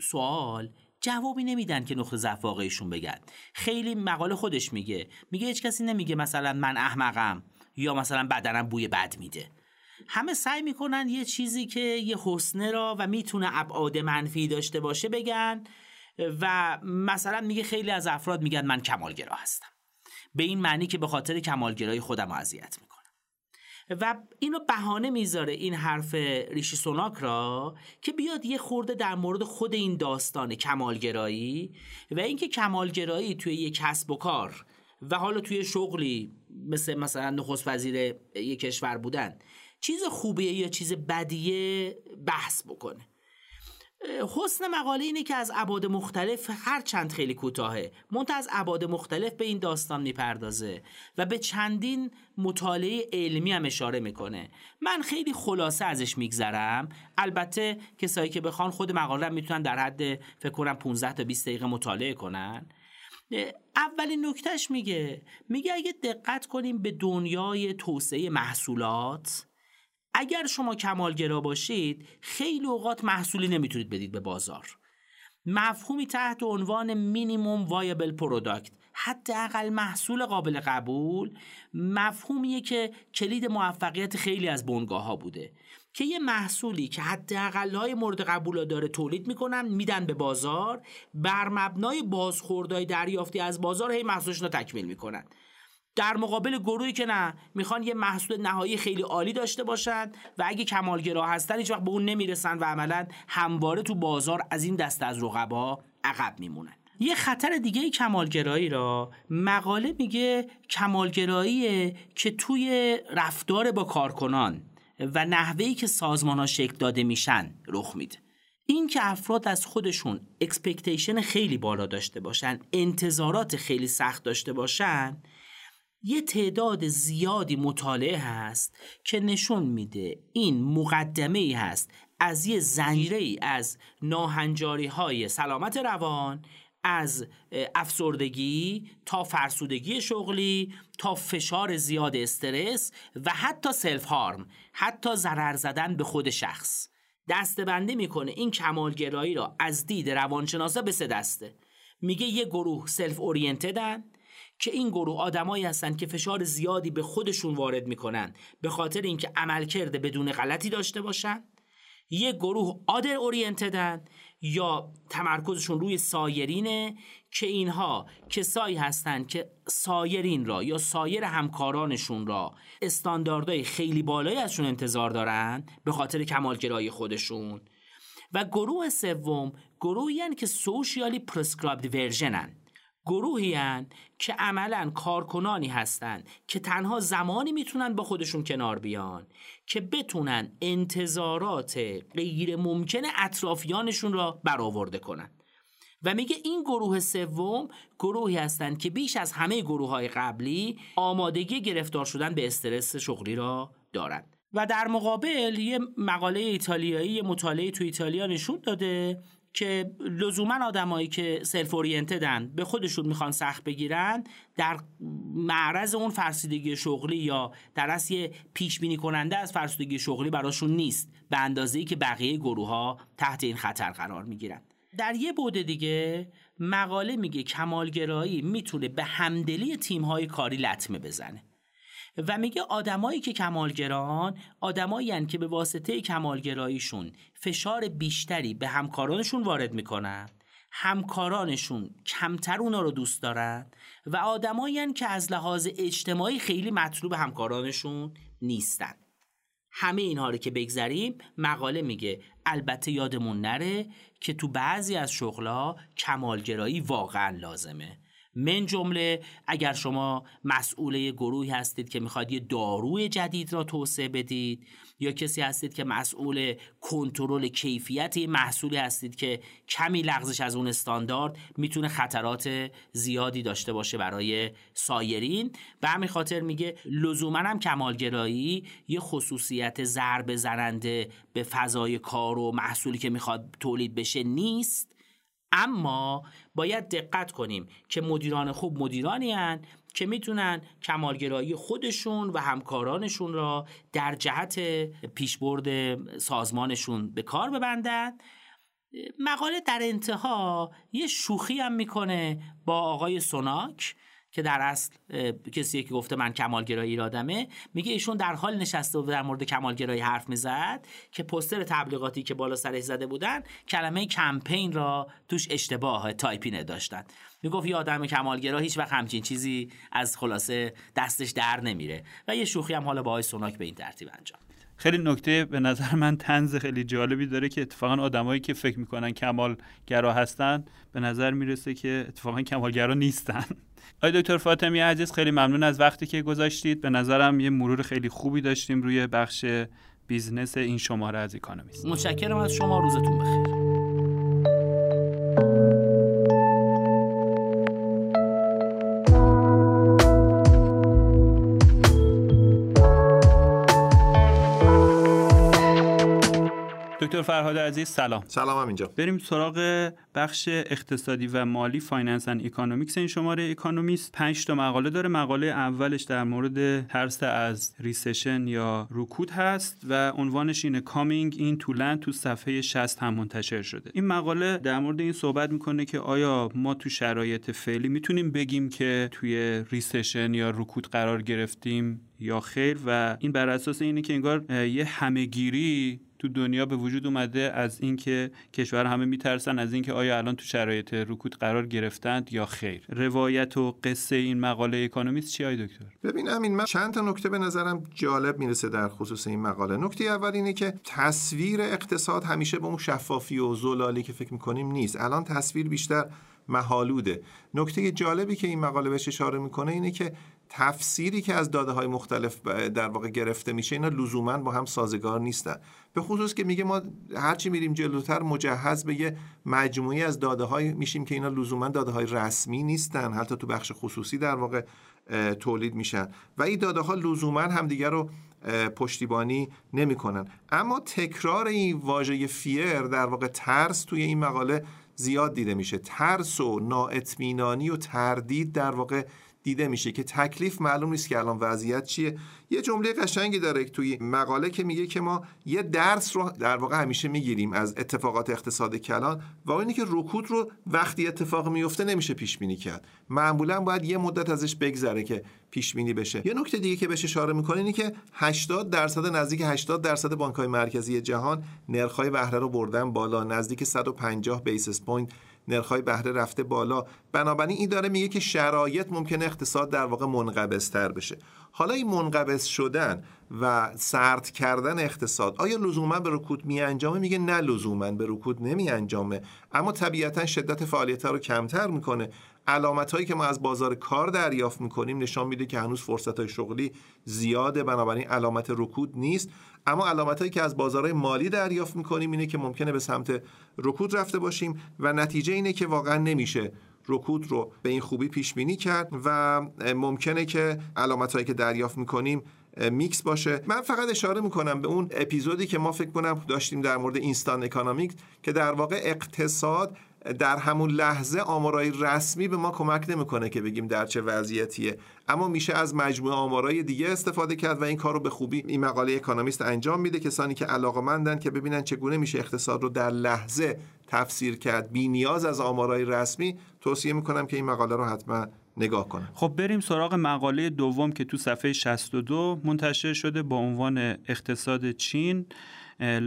سوال جوابی نمیدن که نقطه ضعف واقعیشون بگن. خیلی مقاله خودش میگه، میگه هیچ کسی نمیگه مثلا من احمقم یا مثلا بدنم بوی بد میده. همه سعی میکنن یه چیزی که یه حسنه را و میتونه ابعاد منفی داشته باشه بگن و مثلا میگه خیلی از افراد میگن من کمالگرا هستم، به این معنی که به خاطر کمالگرایی خودم اذیت میکنم. و اینو بهانه میذاره این حرف ریشی سوناک را که بیاد یه خورده در مورد خود این داستان کمالگرایی و اینکه کمالگرایی توی یک کسب و کار و حالا توی شغلی مثل مثلا نخست وزیر یک کشور بودن چیز خوبیه یا چیز بدیه بحث بکنه. حسن مقاله اینه که از ابعاد مختلف، هر چند خیلی کوتاهه، منتها از ابعاد مختلف به این داستان میپردازه و به چندین مطالعه علمی هم اشاره میکنه. من خیلی خلاصه ازش میگذرم، البته کسایی که بخوان خود مقاله رو میتونن در حد فکر کنم پانزده تا بیست دقیقه مطالعه کنن. اولین نکتهش میگه میگه اگه دقت کنیم به دنیای توسعه محصولات، اگر شما کمالگرا باشید خیلی اوقات محصولی نمیتونید بدید به بازار. مفهومی تحت عنوان مینیمم وایبل پروداکت، حداقل محصول قابل قبول، مفهومیه که کلید موفقیت خیلی از بنگاه‌ها بوده که یه محصولی که حداقل‌های مورد قبول داره تولید میکنن، میدن به بازار، بر مبنای بازخوردهای دریافتی از بازار هی محصولشون رو تکمیل میکنن. در مقابل گروهی که نه، میخوان یه محصول نهایی خیلی عالی داشته باشن و اگه کمالگرا هستن هیچ وقت به اون نمیرسن و عملا همواره تو بازار از این دسته از رقبا عقب میمونن. یه خطر دیگه کمالگرایی را مقاله میگه کمالگراییه که توی رفتار با کارکنان و نحوهی که سازمان ها شکل داده میشن رخ میده. این که افراد از خودشون اکسپکتیشن خیلی بالا داشته باشن، انتظارات خیلی سخت داشته باشن. یه تعداد زیادی مطالعه هست که نشون میده این مقدمه ای هست از یه زنجیره ای از ناهنجاری های سلامت روان، از افسردگی تا فرسودگی شغلی تا فشار زیاد، استرس و حتی سلف هارم، حتی ضرر زدن به خود شخص. دسته‌بندی میکنه این کمالگرایی را از دید روانشناسا به سه دسته. میگه یه گروه سلف اورینتدن که این گروه آدمایی هستن که فشار زیادی به خودشون وارد میکنن به خاطر اینکه عملکرد بدون غلطی داشته باشن. یه گروه آدر اورینتدن یا تمرکزشون روی سایرینه که اینها کسایی هستن که سایرین را یا سایر همکارانشون را استانداردهای خیلی بالایی ازشون انتظار دارن به خاطر کمالگرایی خودشون. و گروه سوم گروهی هستن که سوشیالی پرسکرایبد ورژنن، گروهی هستند که عملاً کارکنانی هستند که تنها زمانی میتونن با خودشون کنار بیان که بتونن انتظارات غیر ممکن اطرافیانشون را برآورده کنن. و میگه این گروه سوم گروهی هستند که بیش از همه گروه‌های قبلی آمادگی گرفتار شدن به استرس شغلی را دارند. و در مقابل یه مقاله ایتالیایی، یه مطالعه تو ایتالیا نشون داده که لزوما آدمایی که سلف اورینتدن به خودشون میخوان سخت بگیرن در معرض اون فرسودگی شغلی یا در اصل یه پیش بینی کننده از فرسودگی شغلی براشون نیست به اندازه‌ای که بقیه گروه‌ها تحت این خطر قرار میگیرن. در یه بعد دیگه مقاله میگه کمالگرایی میتونه به همدلی تیم‌های کاری لطمه بزنه و میگه آدمایی که کمالگران آدمایی هستند که به واسطه کمالگراییشون فشار بیشتری به همکارانشون وارد میکنن، همکارانشون کمتر اونا رو دوست دارن و آدمایی هستند که از لحاظ اجتماعی خیلی مطلوب همکارانشون نیستن. همه اینها رو که بگذریم، مقاله میگه البته یادمون نره که تو بعضی از شغلها کمالگرایی واقعا لازمه، من جمله اگر شما مسئول گروهی هستید که میخواید یه داروی جدید را توسعه بدید یا کسی هستید که مسئول کنترل کیفیت یه محصولی هستید که کمی لغزش از اون استاندارد میتونه خطرات زیادی داشته باشه برای سایرین. به همین خاطر میگه لزوما هم کمالگرایی یه خصوصیت ضربه زننده به فضای کار و محصولی که میخواد تولید بشه نیست، اما باید دقت کنیم که مدیران خوب مدیرانی هن که میتونن کمالگرایی خودشون و همکارانشون را در جهت پیشبرد سازمانشون به کار ببندن. مقاله در انتها یه شوخی هم میکنه با آقای سوناک که در اصل کسی که گفته من کمالگرایی آدمه، میگه ایشون در حال نشسته و در مورد کمالگرایی حرف میزد که پوستر تبلیغاتی که بالا سرش زده بودن کلمه کمپین را توش اشتباه تایپی نداشتن. میگفت یه آدم کمالگرا هیچ وقت همچین چیزی از خلاصه دستش در نمیره و یه شوخی هم حالا با آقای سوناک به این ترتیب انجام میده. خیلی نکته به نظر من طنز خیلی جالبی داره که اتفاقا آدمایی که فکر میکنن کمالگرا هستن به نظر میرسه که اتفاقا کمالگرا نیستن. آقای دکتر فاطمی عزیز، خیلی ممنون از وقتی که گذاشتید. به نظرم یه مرور خیلی خوبی داشتیم روی بخش بیزنس این شماره از اکانومیست. متشکرم از شما، روزتون بخیر. دکتر فرهاد عزیز سلام. سلام هم اینجا. بریم سراغ بخش اقتصادی و مالی، فایننس اند اکونومیکس. این شماره اکونومیست پنج تا مقاله داره. مقاله اولش در مورد ترس از ریسشن یا رکود هست و عنوانش اینه کامینگ این تو لند، تو صفحه شصت هم منتشر شده. این مقاله در مورد این صحبت میکنه که آیا ما تو شرایط فعلی میتونیم بگیم که توی ریسشن یا رکود قرار گرفتیم یا خیر، و این بر اساس اینه که انگار یه همگیری تو دنیا به وجود اومده از اینکه کشور همه میترسن از اینکه آیا الان تو شرایط رکود قرار گرفتند یا خیر. روایت و قصه این مقاله اکونومیست چیه دکتر؟ ببین امین، من چند تا نکته به نظرم جالب میرسه در خصوص این مقاله. نکته اول اینه که تصویر اقتصاد همیشه به اون شفافی و زلالی که فکر میکنیم نیست. الان تصویر بیشتر محالوده. نکته جالبی که این مقاله بهش اشاره میکنه اینه که تفسیری که از داده‌های مختلف در واقع گرفته میشه اینا لزوما با هم سازگار نیستن، به خصوص که میگه ما هرچی میریم جلوتر مجهز به یه مجموعه از داده‌های میشیم که اینا لزوما داده‌های رسمی نیستن، حتی تو بخش خصوصی در واقع تولید میشن و این داده‌ها لزوما همدیگه رو پشتیبانی نمیکنن. اما تکرار این واژه فیر، در واقع ترس، توی این مقاله زیاد دیده میشه. ترس و نااطمینانی و تردید در واقع دیده میشه که تکلیف معلوم نیست که الان وضعیت چیه. یه جمله قشنگی داره توی مقاله که میگه که ما یه درس رو در واقع همیشه میگیریم از اتفاقات اقتصاد کلان و اینه که رکود رو وقتی اتفاق میفته نمیشه پیش بینی کرد، معمولا باید یه مدت ازش بگذره که پیش بینی بشه. یه نکته دیگه که بهش اشاره میکنه اینه که هشتاد درصد نزدیک هشتاد درصد بانک‌های مرکزی جهان نرخ‌های بهره رو بردن بالا، نزدیک صد و پنجاه بیسیس پوینت نرخ‌های بهره رفته بالا. بنابراین این داره میگه که شرایط ممکنه اقتصاد در واقع منقبض‌تر بشه. حالا این منقبض شدن و سرد کردن اقتصاد آیا لزوما به رکود میانجامه؟ میگه نه، لزوما به رکود نمیانجامه، اما طبیعتا شدت فعالیت‌ها رو کمتر میکنه. علامت‌هایی که ما از بازار کار دریافت می‌کنیم نشان میده که هنوز فرصت‌های شغلی زیاده، بنابراین علامت رکود نیست. اما علامت‌هایی که از بازارهای مالی دریافت می‌کنیم اینه که ممکنه به سمت رکود رفته باشیم و نتیجه اینه که واقعاً نمیشه رکود رو به این خوبی پیش بینی کرد و ممکنه که علامت‌هایی که دریافت می‌کنیم میکس باشه. من فقط اشاره میکنم به اون اپیزودی که ما فکر کنم داشتیم در مورد اینستان اکانومیکس که در واقع اقتصاد در همون لحظه آمارای رسمی به ما کمک نمیکنه که بگیم در چه وضعیتیه، اما میشه از مجموعه آمارای دیگه استفاده کرد و این کار رو به خوبی این مقاله اکونومیست انجام میده. کسانی که علاقه‌مندن که ببینن چگونه میشه اقتصاد رو در لحظه تفسیر کرد بی نیاز از آمارای رسمی، توصیه میکنم که این مقاله رو حتما نگاه کنم. خب بریم سراغ مقاله دوم که تو صفحه شصت و دو منتشر شده با عنوان اقتصاد چین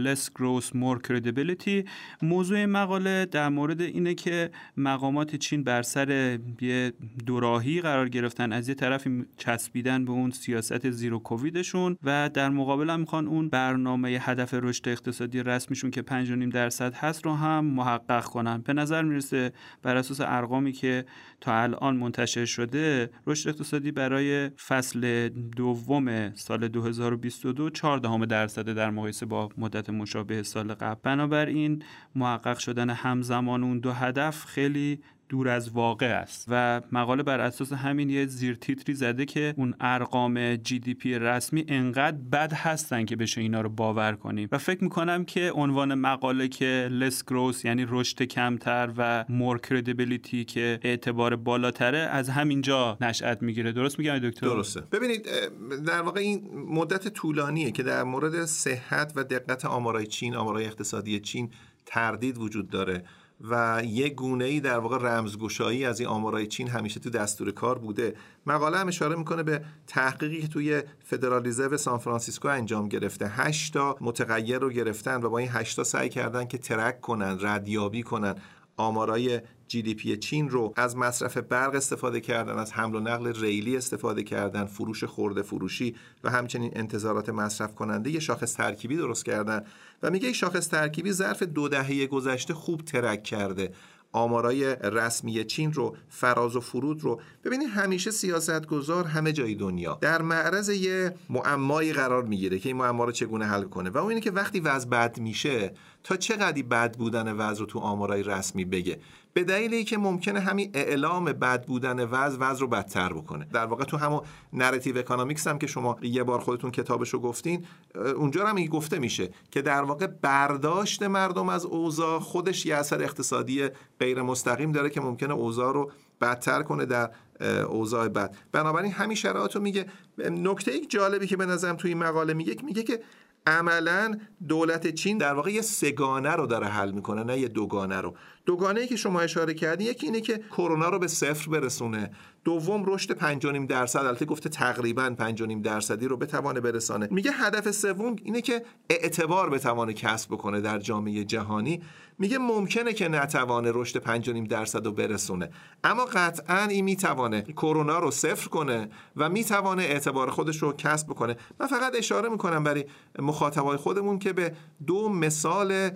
less growth more credibility. موضوع مقاله در مورد اینه که مقامات چین بر سر یه دوراهی قرار گرفتن، از یه طرفی چسبیدن به اون سیاست زیرو کوویدشون و در مقابل هم میخوان اون برنامه هدف رشد اقتصادی رسمیشون که پنج و نیم درصد هست رو هم محقق کنن. به نظر میرسه بر اساس ارقامی که تا الان منتشر شده رشد اقتصادی برای فصل دوم سال دو هزار و بیست و دو چهار دهم درصد در مقایسه با مدت مشابه سال قبل. بنابراین محقق شدن همزمان اون دو هدف خیلی دور از واقع است و مقاله بر اساس همین یه زیرتیتری زده که اون ارقام جی دی پی رسمی انقدر بد هستن که بشه اینا رو باور کنیم و فکر میکنم که عنوان مقاله که less growth یعنی رشد کمتر و more credibility که اعتبار بالاتره از همینجا نشأت میگیره. درست میگم دکتر؟ درسته. ببینید در واقع این مدت طولانیه که در مورد صحت و دقت آمارای چین، آمارای اقتصادی چین تردید وجود داره و یه گونه‌ای در واقع رمزگشایی از این آمارای چین همیشه تو دستور کار بوده. مقاله هم اشاره میکنه به تحقیقی که توی فدرال رزرو سان فرانسیسکو انجام گرفته. هشت تا متغیر رو گرفتن و با این هشت تا سعی کردن که ترک کنن، ردیابی کنن آمارای جی دی پی چین رو. از مصرف برق استفاده کردن، از حمل و نقل ریلی استفاده کردن، فروش خرده فروشی و همچنین انتظارات مصرف کننده. یه شاخص ترکیبی درست کردن و میگه این شاخص ترکیبی ظرف دو دهه گذشته خوب ترک کرده آمارای رسمی چین رو، فراز و فرود رو. ببینید همیشه سیاستگزار همه جای دنیا در معرض یه معمایی قرار میگیره که این معما رو چگونه حل کنه و اون اینه که وقتی وضع بد میشه تا چقدری بد بودن وضع رو تو آمارای رسمی بگه. به دلیلی که ممکنه همین اعلام بد بودن وضع وضع رو بدتر بکنه. در واقع تو همون نراتیو اکونومیکس هم که شما یه بار خودتون کتابشو گفتین، اونجا هم گفته میشه که در واقع برداشت مردم از اوضاع خودش یه اثر اقتصادی غیر مستقیم داره که ممکنه اوضاع رو بدتر کنه در اوضاع بد. بنابراین همین شرایط رو میگه. نکته یک جالبی که به نظرم توی این مقاله میگه میگه که عملاً دولت چین در واقع یه سگانه رو داره حل میکنه، نه یه دوگانه رو. دوگانه‌ای که شما اشاره کردی، یکی اینه که کرونا رو به صفر برسونه، دوم رشد پنج و نیم درصد، البته گفته تقریباً پنج و نیم درصدی رو بتونه برسونه. میگه هدف سوم اینه که اعتبار بتونه کسب بکنه در جامعه جهانی. میگه ممکنه که نتوانه رشد پنج و نیم درصد رو برسونه، اما قطعاً این میتونه کرونا رو صفر کنه و میتونه اعتبار خودش رو کسب بکنه. من فقط اشاره میکنم برای مخاطبای خودمون که به دو مثال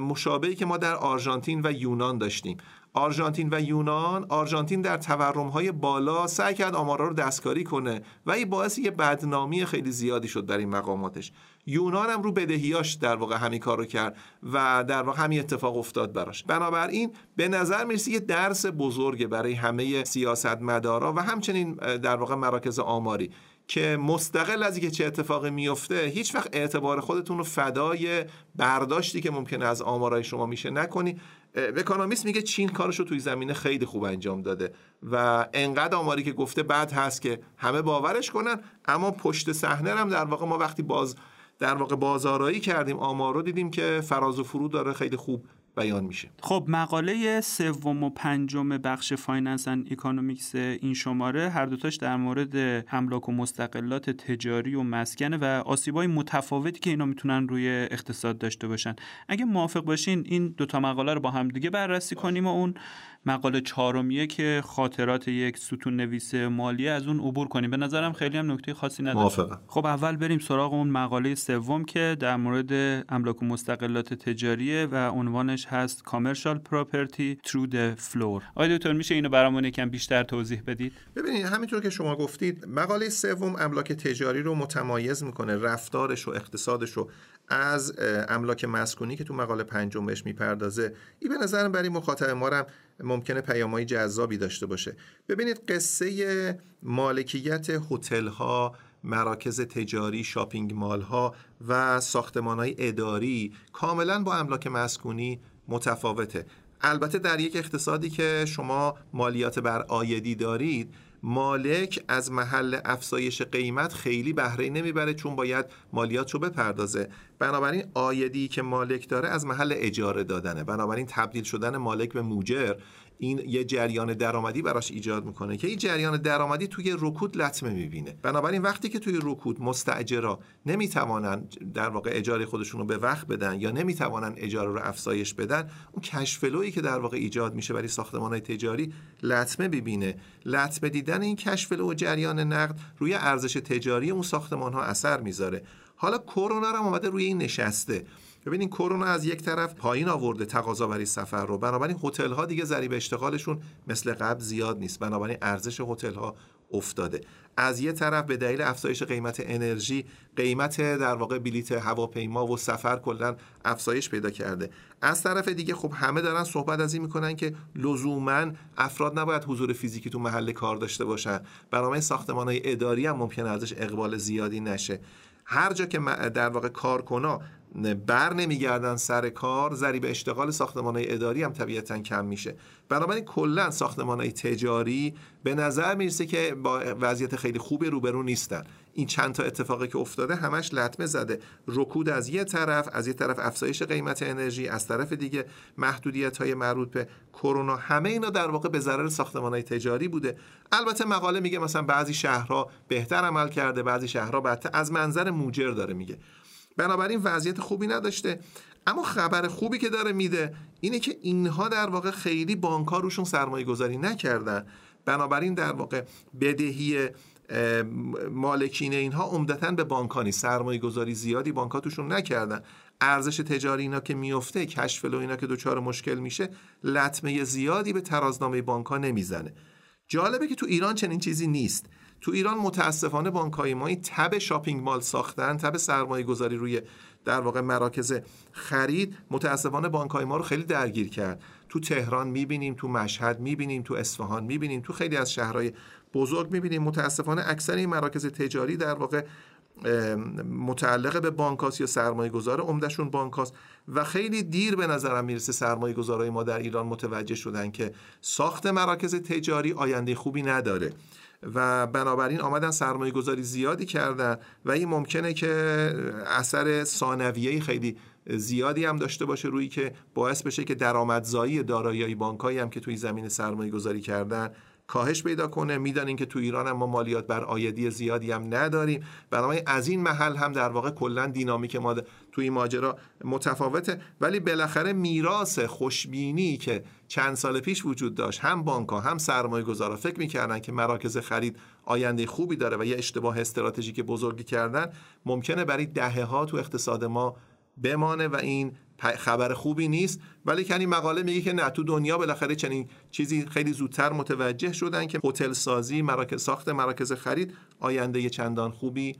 مشابهی که ما در آرژانتین و یونان داشتیم. آرژانتین و یونان، آرژانتین در تورم‌های بالا سعی کرد آمارا رو دستکاری کنه و این باعث یه بدنامی خیلی زیادی شد برای مقاماتش. یونان هم رو بدهیاش در واقع همین کارو کرد و در واقع همین اتفاق افتاد براش. بنابراین به نظر میرسه یه درس بزرگ برای همه سیاستمدارا و همچنین در واقع مراکز آماری که مستقل از اینکه چه اتفاقی میفته هیچ وقت اعتبار خودتون رو فدای برداشتی که ممکنه از آمارای شما میشه نکنی. اکونومیست میگه چین کارشو توی زمینه خیلی خوب انجام داده و انقدر آماری که گفته بد هست که همه باورش کنن، اما پشت صحنه هم در واقع ما وقتی باز در واقع بازارایی کردیم آمار رو دیدیم که فراز و فرود داره خیلی خوب بیان میشه. خب مقاله سوم و پنجم بخش فایننس اند اکونومیکس این شماره هر دوتاش در مورد املاک و مستقلات تجاری و مسکن و آسیبای متفاوتی که اینا میتونن روی اقتصاد داشته باشن. اگه موافق باشین این دوتا مقاله رو با هم دیگه بررسی باست. کنیم و اون مقاله چهارمیه که خاطرات یک ستون نویس مالیه از اون عبور کنیم. به نظرم خیلی هم نکته خاصی نداره. موافقم. خب اول بریم سراغ اون مقاله سوم که در مورد املاک و مستقلات تجاریه و عنوانش هست Commercial Property Through the Floor. آقای دکتر میشه اینو برامون یکم بیشتر توضیح بدید؟ ببینید همینطور که شما گفتید مقاله سوم املاک تجاری رو متمایز میکنه، رفتارش و اقتصادش رو از املاک مسکونی که تو مقاله پنجم بهش میپردازه. این به نظرم برای مخاطب ما هم ممکنه پیام‌های جذابی داشته باشه. ببینید قصه مالکیت هتل‌ها، مراکز تجاری، شاپینگ مال‌ها و ساختمان‌های اداری کاملاً با املاک مسکونی متفاوته. البته در یک اقتصادی که شما مالیات بر عایدی دارید، مالک از محل افزایش قیمت خیلی بهره نمیبره چون باید مالیاتشو بپردازه. بنابراین عایدی که مالک داره از محل اجاره دادنه. بنابراین تبدیل شدن مالک به مؤجر این یه جریان درآمدی براش ایجاد میکنه که این جریان درآمدی توی رکود لطمه میبینه. بنابراین وقتی که توی رکود مستاجرا نمیتوانن در واقع اجاره خودشون رو به وقت بدن یا نمیتوانن اجاره رو افزایش بدن، اون کشفلویی که در واقع ایجاد میشه برای ساختمان‌های تجاری لطمه میبینه. لطمه دیدن این کشفلو و جریان نقد روی ارزش تجاری اون ساختمان‌ها اثر میذاره. حالا کرونا هم اومده روی این نشسته. ببینید کرونا از یک طرف پایین آورده تقاضا برای سفر رو، بنابراین هتل‌ها دیگه ضریب اشتغالشون مثل قبل زیاد نیست، بنابراین ارزش هتل‌ها افتاده. از یه طرف به دلیل افزایش قیمت انرژی قیمت در واقع بلیت هواپیما و سفر کلا افزایش پیدا کرده. از طرف دیگه خب همه دارن صحبت از این میکنن که لزوما افراد نباید حضور فیزیکی تو محل کار داشته باشن، برنامه ساختمان‌های اداری هم ممکن ازش اقبال زیادی نشه. هر جا که در واقع کارکنا بر نمیگردن سر کار، ضریب اشتغال ساختمان‌های اداری هم طبیعتاً کم میشه. بنابراین کلاً ساختمان‌های تجاری به نظر میرسه که با وضعیت خیلی خوبی روبرو نیستن. این چند تا اتفاقی که افتاده همش لطمه زده. رکود از یه طرف، از یه طرف افزایش قیمت انرژی، از طرف دیگه محدودیت‌های مربوط به کرونا، همه اینا در واقع به ضرر ساختمان‌های تجاری بوده. البته مقاله میگه مثلا بعضی شهرها بهتر عمل کرده، بعضی شهرها بدتر، از منظر موجر داره میگه. بنابراین وضعیت خوبی نداشته، اما خبر خوبی که داره میده اینه که اینها در واقع خیلی بانک‌ها روشون سرمایه گذاری نکردن. بنابراین در واقع بدهی مالکین اینها عمدتاً به بانک‌ها نیست، سرمایه گذاری زیادی بانک‌ها توشون نکردن. ارزش تجاری اینا که میفته، کشفلو اینا که دوچار مشکل میشه، لطمه زیادی به ترازنامه بانک‌ها نمیزنه. جالبه که تو ایران چنین چیزی نیست. تو ایران متاسفانه بانک‌های ما این تب شاپینگ مال ساختن، تب سرمایه‌گذاری روی در واقع مراکز خرید، متاسفانه بانک‌های ما رو خیلی درگیر کرد. تو تهران میبینیم، تو مشهد میبینیم، تو اصفهان میبینیم، تو خیلی از شهرهای بزرگ میبینیم. متاسفانه اکثر این مراکز تجاری در واقع متعلق به بانکاس یا سرمایه گذاره، عمدهشون بانکاس و خیلی دیر به نظرم میرسه سرمایه گذارای ما در ایران متوجه شدن که ساخت مراکز تجاری آینده خوبی نداره و بنابراین آمدن سرمایه گذاری زیادی کردن و این ممکنه که اثر ثانویه‌ای خیلی زیادی هم داشته باشه روی که باعث بشه که درآمدزایی دارایی بانکایی هم که توی زمین سرمایه گذاری کردن کاهش پیدا کنه. میدانیم که تو ایران هم ما مالیات بر آیدی زیادی هم نداریم، بنابراین از این محل هم در واقع کلا دینامیک ما تو این ماجرا متفاوته. ولی بالاخره میراث خوشبینی که چند سال پیش وجود داشت، هم بانک‌ها هم سرمایه‌گذارا فکر می‌کردن که مراکز خرید آینده خوبی داره و یه اشتباه استراتژیک بزرگی کردن، ممکنه برای دهه‌ها تو اقتصاد ما بمانه و این خبر خوبی نیست. ولی که این مقاله میگه که نه، تو دنیا بالاخره چنین چیزی خیلی زودتر متوجه شدن که هتل سازی، مراکز ساخت مراکز خرید آینده چندان خوبی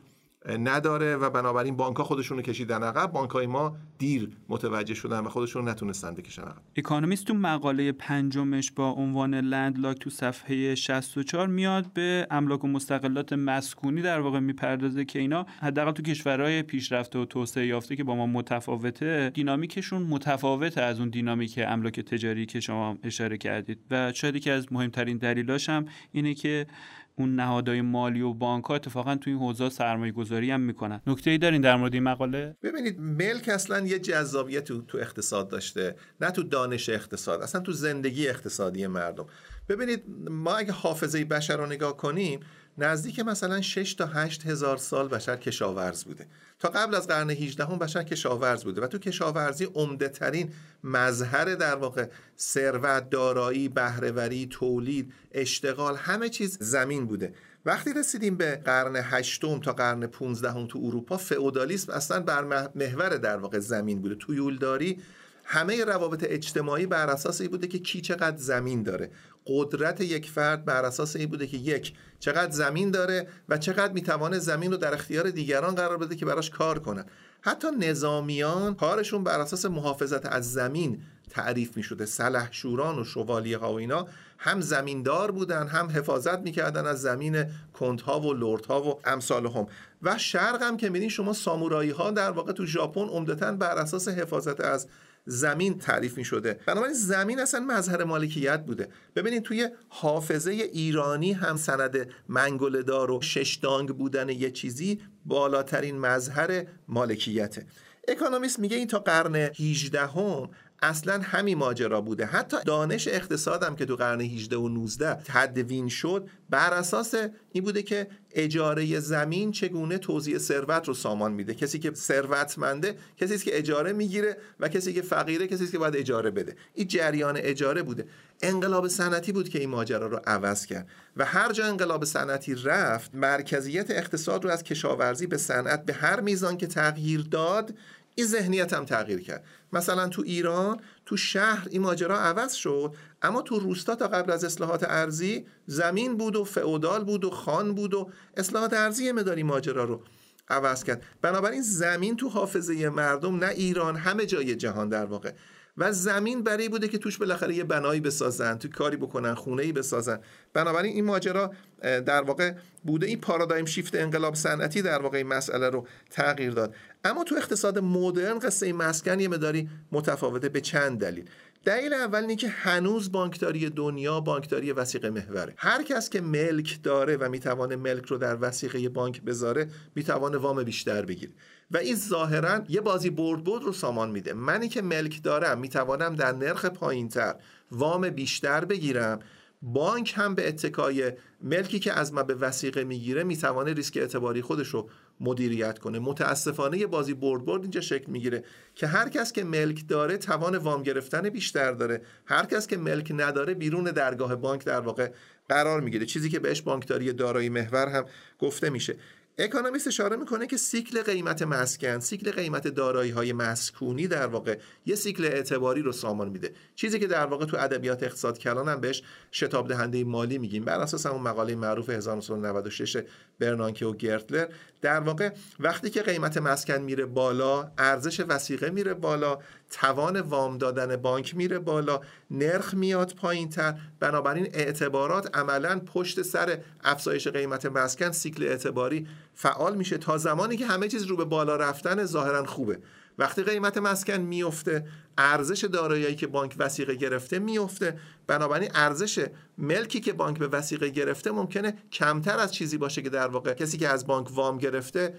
نداره و بنابراین بانک‌ها خودشونو کشیدن عقب. بانک‌های ما دیر متوجه شدن و خودشون نتونستن بکشن عقب. اکانومیست تو مقاله پنجمش با عنوان لندلاک تو صفحه شصت و چهار میاد به املاک و مستقلات مسکونی در واقع میپردازه که اینا حداقل تو کشورهای پیشرفته و توسعه یافته که با ما متفاوته، دینامیکشون متفاوته از اون دینامیک املاک تجاری که شما اشاره کردید و شاید یکی از مهمترین دلایلش هم اینه که اون نهادهای مالی و بانک‌ها اتفاقا تو این حوزه سرمایه‌گذاری هم میکنن. نکته‌ای دارین در مورد این مقاله؟ ببینید، ملک اصلا یه جذابیت تو تو اقتصاد داشته، نه تو دانش اقتصاد، اصلا تو زندگی اقتصادی مردم. ببینید ما اگه حافظه بشر رو نگاه کنیم، نزدیک مثلا شش تا هشت هزار سال بشر کشاورز بوده. تا قبل از قرن هجدهم بشر کشاورز بوده و تو کشاورزی عمده ترین مظهر در واقع ثروت، دارایی، بهره‌وری، تولید، اشتغال، همه چیز زمین بوده. وقتی رسیدیم به قرن هشتم تا قرن پانزدهم تو اروپا، فئودالیسم اصلا بر محور در واقع زمین بوده. تو یولداری همه روابط اجتماعی بر اساس این بوده که کی چقدر زمین داره. قدرت یک فرد بر اساس این بوده که یک چقدر زمین داره و چقدر میتوانه زمین رو در اختیار دیگران قرار بده که براش کار کنن. حتی نظامیان کارشون بر اساس محافظت از زمین تعریف میشده. سلحشوران و شوالیه ها و اینا هم زمیندار بودن، هم حفاظت میکردن از زمین کنتها و لردها و امثال هم. و شرق هم که میرین شما سامورایی ها در واقع تو ژاپن عمدتاً بر اساس حفاظت از زمین تعریف می شده. بنابراین زمین اصلا مظهر مالکیت بوده. ببینید توی حافظه ایرانی هم سند منگوله‌دار و ششدانگ بودن یه چیزی بالاترین مظهر مالکیته. اکانومیست میگه این تا قرن هجدهم هم اصلا همین ماجرا بوده. حتی دانش اقتصاد هم که تو قرن هجده و نوزده تدوین شد، بر اساس این بوده که اجاره زمین چگونه توزیع ثروت رو سامان میده. کسی که ثروتمنده کسی است که اجاره میگیره و کسی که فقیره کسی است که باید اجاره بده. این جریان اجاره بوده. انقلاب صنعتی بود که این ماجرا رو عوض کرد و هر جا انقلاب صنعتی رفت، مرکزیت اقتصاد رو از کشاورزی به صنعت به هر میزان که تغییر داد، این ذهنیت هم تغییر کرد. مثلا تو ایران تو شهر این ماجرا عوض شد، اما تو روستا تا قبل از اصلاحات ارضی زمین بود و فئودال بود و خان بود و اصلاحات ارضی مداری ماجرا رو عوض کرد. بنابراین زمین تو حافظه مردم، نه ایران، همه جای جهان در واقع، و زمین برای بوده که توش بالاخره یه بنایی بسازن، تو کاری بکنن، خونه‌ای بسازن. بنابراین این ماجرا در واقع بوده. این پارادایم شیفت انقلاب صنعتی در واقع این مسئله رو تغییر داد. اما تو اقتصاد مدرن قصه مسکن یه مداری متفاوته به چند دلیل. دلیل اول اینه که هنوز بانکداری دنیا بانکداری وثیقه محوره. هر کس که ملک داره و میتونه ملک رو در وثیقه بانک بذاره، میتونه وام بیشتر بگیره و این ظاهرا یه بازی برد برد رو سامان میده. منی که ملک دارم میتوانم در نرخ پایینتر وام بیشتر بگیرم. بانک هم به اتکای ملکی که از ما به وثیقه میگیره میتوانه ریسک اعتباری خودش رو مدیریت کنه. متاسفانه یه بازی برد برد اینجا شکل میگیره که هر کس که ملک داره توان وام گرفتن بیشتر داره، هر کس که ملک نداره بیرون درگاه بانک در واقع قرار میگیره، چیزی که بهش بانکداری دارایی محور هم گفته میشه. اکانومیست اشاره میکنه که سیکل قیمت مسکن، سیکل قیمت دارایی های مسکونی در واقع یه سیکل اعتباری رو سامان میده، چیزی که در واقع تو ادبیات اقتصاد کلان هم بهش شتاب دهنده مالی میگیم، بر اساس اون مقاله معروف هزار و نهصد و نود و شش برنانکی و گرتلر. در واقع وقتی که قیمت مسکن میره بالا، ارزش وثیقه میره بالا، توان وام دادن بانک میره بالا، نرخ میاد پایینتر، بنابراین اعتبارات عملا پشت سر افزایش قیمت مسکن سیکل اعتباری فعال میشه. تا زمانی که همه چیز رو به بالا رفتن ظاهرا خوبه، وقتی قیمت مسکن میفته ارزش دارایی که بانک وثیقه گرفته میفته، بنابراین ارزش ملکی که بانک به وثیقه گرفته ممکنه کمتر از چیزی باشه که در واقع کسی که از بانک وام گرفته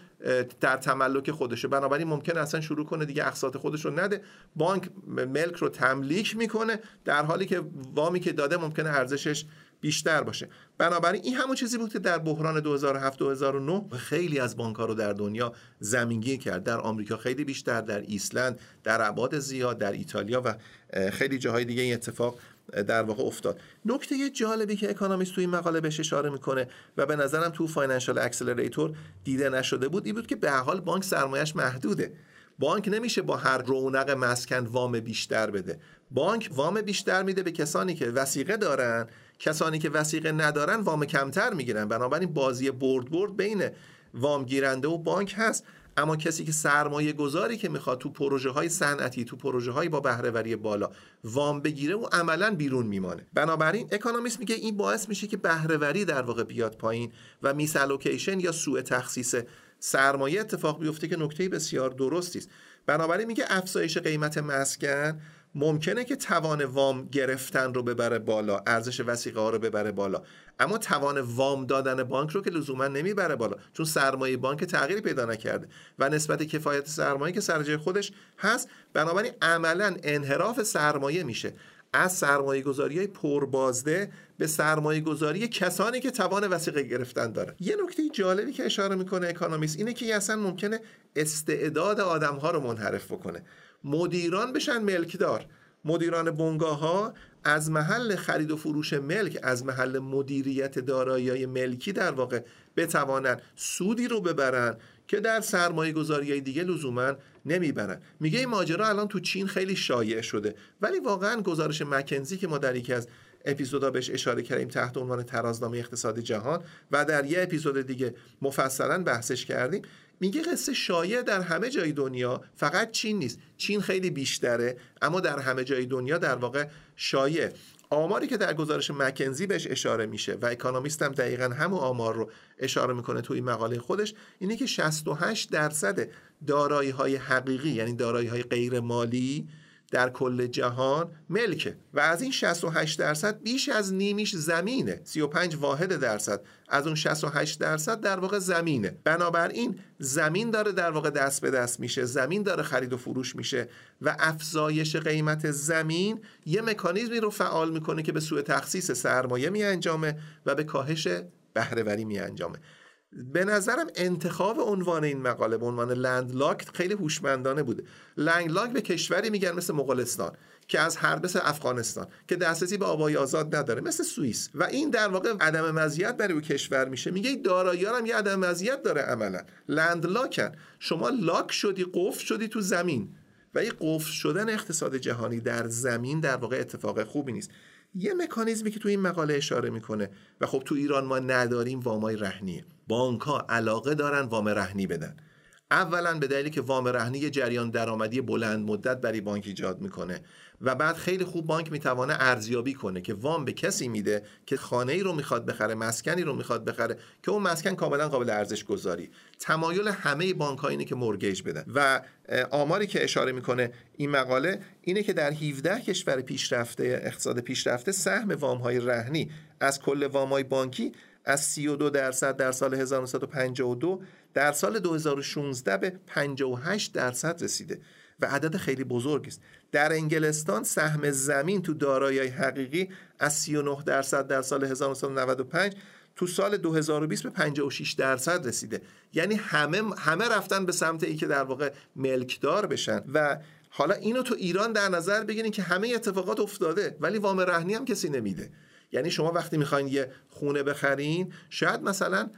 در تملک خودشه، بنابراین ممکنه اصلا شروع کنه دیگه اقساط خودش رو نده، بانک ملک رو تملیک میکنه در حالی که وامی که داده ممکنه ارزشش بیشتر باشه. بنابراین این همون چیزی بود که در بحران دو هزار و هفت دو هزار و نه خیلی از بانک‌ها رو در دنیا زمینگیر کرد، در آمریکا خیلی بیشتر، در ایسلند، در ابعاد زیاد، در ایتالیا و خیلی جاهای دیگه این اتفاق در واقع افتاد. نکته جالبی که اکونومیست تو این مقاله بهش اشاره میکنه و به نظرم تو فاینانشال اکسلراتور دیده نشده بود این بود که به هر حال بانک سرمایه‌اش محدوده، بانک نمیشه با هر رونق مسکن وام بیشتر بده، بانک وام بیشتر میده به کسانی که وثیقه دارن، کسانی که وثیقه ندارن وام کمتر میگیرن، بنابراین بازی برد برد بین وام گیرنده و بانک هست. اما کسی که سرمایه گذاری که میخواد تو پروژه های صنعتی، تو پروژه های با بهره وری بالا وام بگیره و عملا بیرون میمانه. بنابراین اکونومیست میگه این باعث میشه که بهره وری در واقع بیاد پایین و میس الوکیشن یا سوء تخصیص سرمایه اتفاق بیفته که نکته بسیار درستی است. بنابراین میگه افزایش قیمت مسکن ممکنه که توان وام گرفتن رو ببره بالا، ارزش وثیقه ها رو ببره بالا، اما توان وام دادن بانک رو که لزوما نمیبره بالا، چون سرمایه بانک تغییری پیدا نکرده و نسبت کفایت سرمایه که سر جای خودش هست. بنابراین عملا انحراف سرمایه میشه از سرمایه گذاری های پربازده به سرمایه گذاری کسانی که توان وثیقه گرفتن دارن. یه نکته جالبی که اشاره میکنه اکونومیست اینه که اصلا ممکنه استعداد آدم ها رو منحرف بکنه، مدیران بشن ملکدار، مدیران بنگاه ها از محل خرید و فروش ملک، از محل مدیریت دارایی‌های ملکی در واقع بتوانن سودی رو ببرن که در سرمایه گذاری دیگه لزوما نمیبرن. میگه این ماجرا الان تو چین خیلی شایع شده، ولی واقعا گزارش مکنزی که ما در یکی از اپیزودا بهش اشاره کردیم تحت عنوان ترازنامه اقتصاد جهان و در یه اپیزود دیگه مفصلا بحثش کردیم، میگه قصه شایع در همه جای دنیا، فقط چین نیست، چین خیلی بیشتره اما در همه جای دنیا در واقع شایع. آماری که در گزارش مکنزی بهش اشاره میشه و اکونومیست هم دقیقاً همون آمار رو اشاره میکنه توی مقاله خودش اینه که شصت و هشت درصد دارایی‌های حقیقی یعنی دارایی‌های غیر مالی در کل جهان ملکه و از این شصت و هشت درصد بیش از نیمیش زمینه، سی و پنج واحد درصد از اون شصت و هشت درصد در واقع زمینه. بنابراین زمین داره در واقع دست به دست میشه، زمین داره خرید و فروش میشه و افزایش قیمت زمین یه مکانیزمی رو فعال میکنه که به سوء تخصیص سرمایه میانجامه و به کاهش بهره وری میانجامه. به نظرم انتخاب عنوان این مقاله به عنوان لندلاک خیلی هوشمندانه بوده. لندلاک به کشوری میگن مثل مغولستان که از حرب مثل افغانستان که دسترسی به آبای آزاد نداره، مثل سوئیس، و این در واقع عدم مزیت برای اون کشور میشه. میگه دارایی‌ها هم یه عدم مزیت داره، عملا لندلاکن، شما لاک شدی، قفل شدی تو زمین و این قفل شدن اقتصاد جهانی در زمین در واقع اتفاق خوبی نیست. یه مکانیزمی که تو این مقاله اشاره میکنه و خب تو ایران ما نداریم وامای رهنیه. بانک‌ها علاقه دارن وام رهنی بدن، اولا به دلیلی که وام رهنی یه جریان درآمدی بلند مدت برای بانک ایجاد میکنه و بعد خیلی خوب بانک میتونه ارزیابی کنه که وام به کسی میده که خانه‌ای رو میخواد بخره، مسکنی رو میخواد بخره که اون مسکن کاملا قابل ارزش گذاری. تمایل همه بانک‌ها اینه که مورگیج بدن و آماری که اشاره میکنه این مقاله اینه که در هفده کشور پیشرفته، اقتصاد پیشرفته، سهم وام‌های رهنی از کل وام‌های بانکی از سی و دو درصد در سال هزار و نهصد و پنجاه و دو در سال دو هزار و شانزده به پنجاه و هشت درصد رسیده و عدد خیلی بزرگی است. در انگلستان سهم زمین تو دارایی‌های حقیقی از سی و نه درصد در سال هزار و نهصد و نود و پنج تو سال دو هزار و بیست به پنجاه و شش درصد رسیده. یعنی همه همه رفتن به سمت این که در واقع ملکدار بشن و حالا اینو تو ایران در نظر بگیرین که همه اتفاقات افتاده ولی وام رهنی هم کسی نمیده. یعنی شما وقتی میخواین یه خونه بخرین شاید مثلا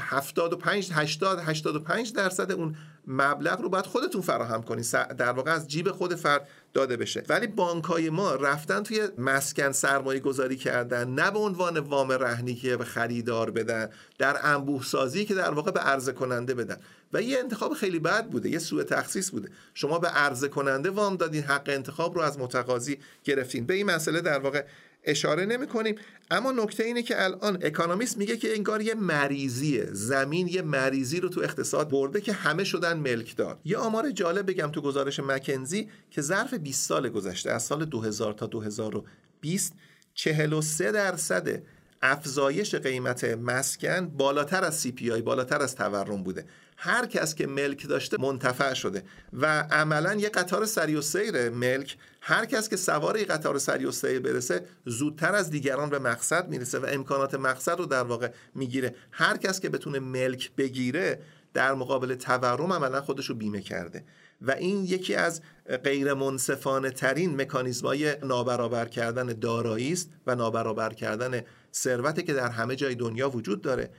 هفتاد و پنج هشتاد هشتاد و پنج درصد اون مبلغ رو باید خودتون فراهم کنین، در واقع از جیب خود فرد داده بشه. ولی بانک‌های ما رفتن توی مسکن سرمایه گذاری کردن، نه به عنوان وام رهنی که به خریدار بدن، در انبوه سازی که در واقع به عرضه کننده بدن. و یه انتخاب خیلی بد بوده، یه سوء تخصیص بوده. شما به عرضه کننده وام دادین، حق انتخاب رو از متقاضی گرفتین. به این مسئله در واقع اشاره نمی کنیم. اما نکته اینه که الان اکانومیست میگه که انگار یه مریضیه، زمین یه مریضی رو تو اقتصاد برده که همه شدن ملکدار. یه آمار جالب بگم تو گزارش مکنزی که ظرف بیست سال گذشته، از سال دو هزار تا دو هزار و بیست، چهل و سه درصد افزایش قیمت مسکن بالاتر از سی پی آی، بالاتر از تورم بوده. هر کس که ملک داشته منتفع شده و عملا یه قطار سری و سیر ملک، هر کس که سوار این قطار سری و سیر برسه زودتر از دیگران به مقصد میرسه و امکانات مقصد رو در واقع میگیره. هر کس که بتونه ملک بگیره در مقابل تورم عملا خودش رو بیمه کرده و این یکی از غیر منصفانه ترین مکانیزم‌های نابرابر کردن دارایی است و نابرابر کردن ثروتی که در همه جای دنیا وجود داره.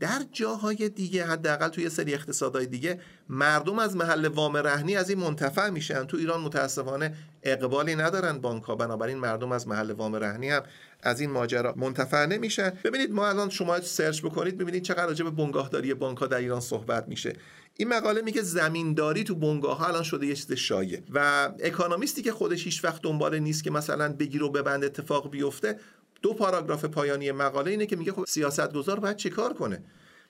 در جاهای دیگه، حداقل توی سری اقتصادهای دیگه، مردم از محل وام رهنی از این منتفع میشن. تو ایران متاسفانه اقبالی ندارن بانک‌ها، بنابراین مردم از محل وام رهنی هم از این ماجرا منتفع نمیشن. ببینید ما الان شما سرچ بکنید ببینید چقدر راجع به بنگاهداری بانک‌ها در ایران صحبت میشه. این مقاله میگه زمینداری تو بنگاه‌ها الان شده یه چیز شایع و اکانومیستی که خودش هیچ وقت دنبال نیست که مثلا بگیر و ببند اتفاق بیفته، دو پاراگراف پایانی مقاله اینه که میگه خب سیاستگزار باید چیکار کنه.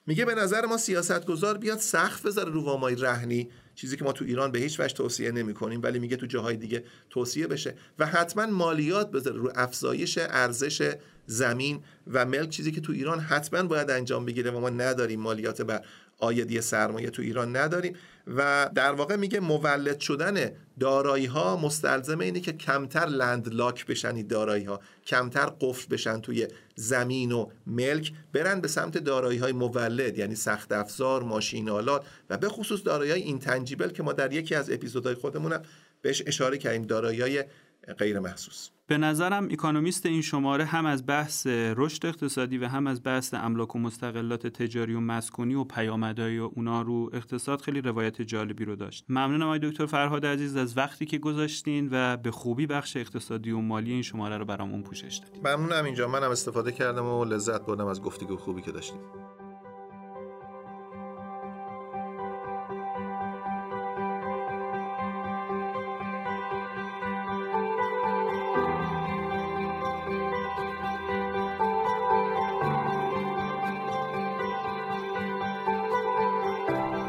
میگه به نظر ما سیاستگزار بیاد سقف بذاره رو وامای رهنی، چیزی که ما تو ایران به هیچ وجه توصیه نمی‌کنیم ولی میگه تو جاهای دیگه توصیه بشه، و حتما مالیات بذاره رو افزایش ارزش زمین و ملک، چیزی که تو ایران حتما باید انجام بگیره و ما نداریم. مالیات بر عایدی سرمایه تو ایران نداریم و در واقع میگه مولد شدن دارایی‌ها مستلزم اینه که کمتر لندلاک بشن، دارایی‌ها کمتر قفل بشن توی زمین و ملک، برن به سمت دارایی‌های مولد، یعنی سخت افزار، ماشین‌آلات و به خصوص دارایی‌های اینتنجیبل که ما در یکی از اپیزودهای خودمون بهش اشاره کردیم، دارایی‌های غیر محسوس. به نظرم اکانومیست این شماره هم از بحث رشد اقتصادی و هم از بحث املاک و مستغلات تجاری و مسکونی و پیامدهای اونا رو اقتصاد خیلی روایت جالبی رو داشت. ممنونم آقای دکتر فرهاد عزیز از وقتی که گذاشتین و به خوبی بخش اقتصادی و مالی این شماره رو برامون پوشش دادین. ممنونم، اینجا منم استفاده کردم و لذت بردم از گفتگو خوبی که داشتیم.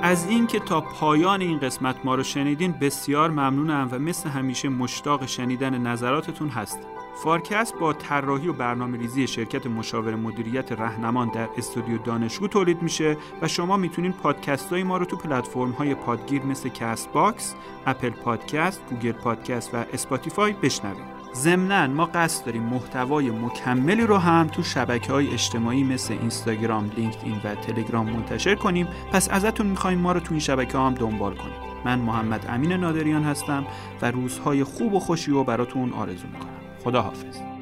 از این که تا پایان این قسمت ما رو شنیدین بسیار ممنونم و مثل همیشه مشتاق شنیدن نظراتتون هستم. فارکست با طراحی و برنامه‌ریزی شرکت مشاور مدیریت رهنمان در استودیو دانشگو تولید میشه و شما میتونین پادکست‌های ما رو تو پلتفرم‌های پادگیر مثل کست باکس، اپل پادکست، گوگل پادکست و اسپاتیفای بشنوید. ضمناً ما قصد داریم محتوای مکملی رو هم تو شبکه‌های اجتماعی مثل اینستاگرام، لینکدین و تلگرام منتشر کنیم، پس ازتون می‌خوایم ما رو تو این شبکه‌ها هم دنبال کنید. من محمد امین نادریان هستم و روزهای خوب و خوشی رو براتون آرزو می‌کنم. خداحافظ.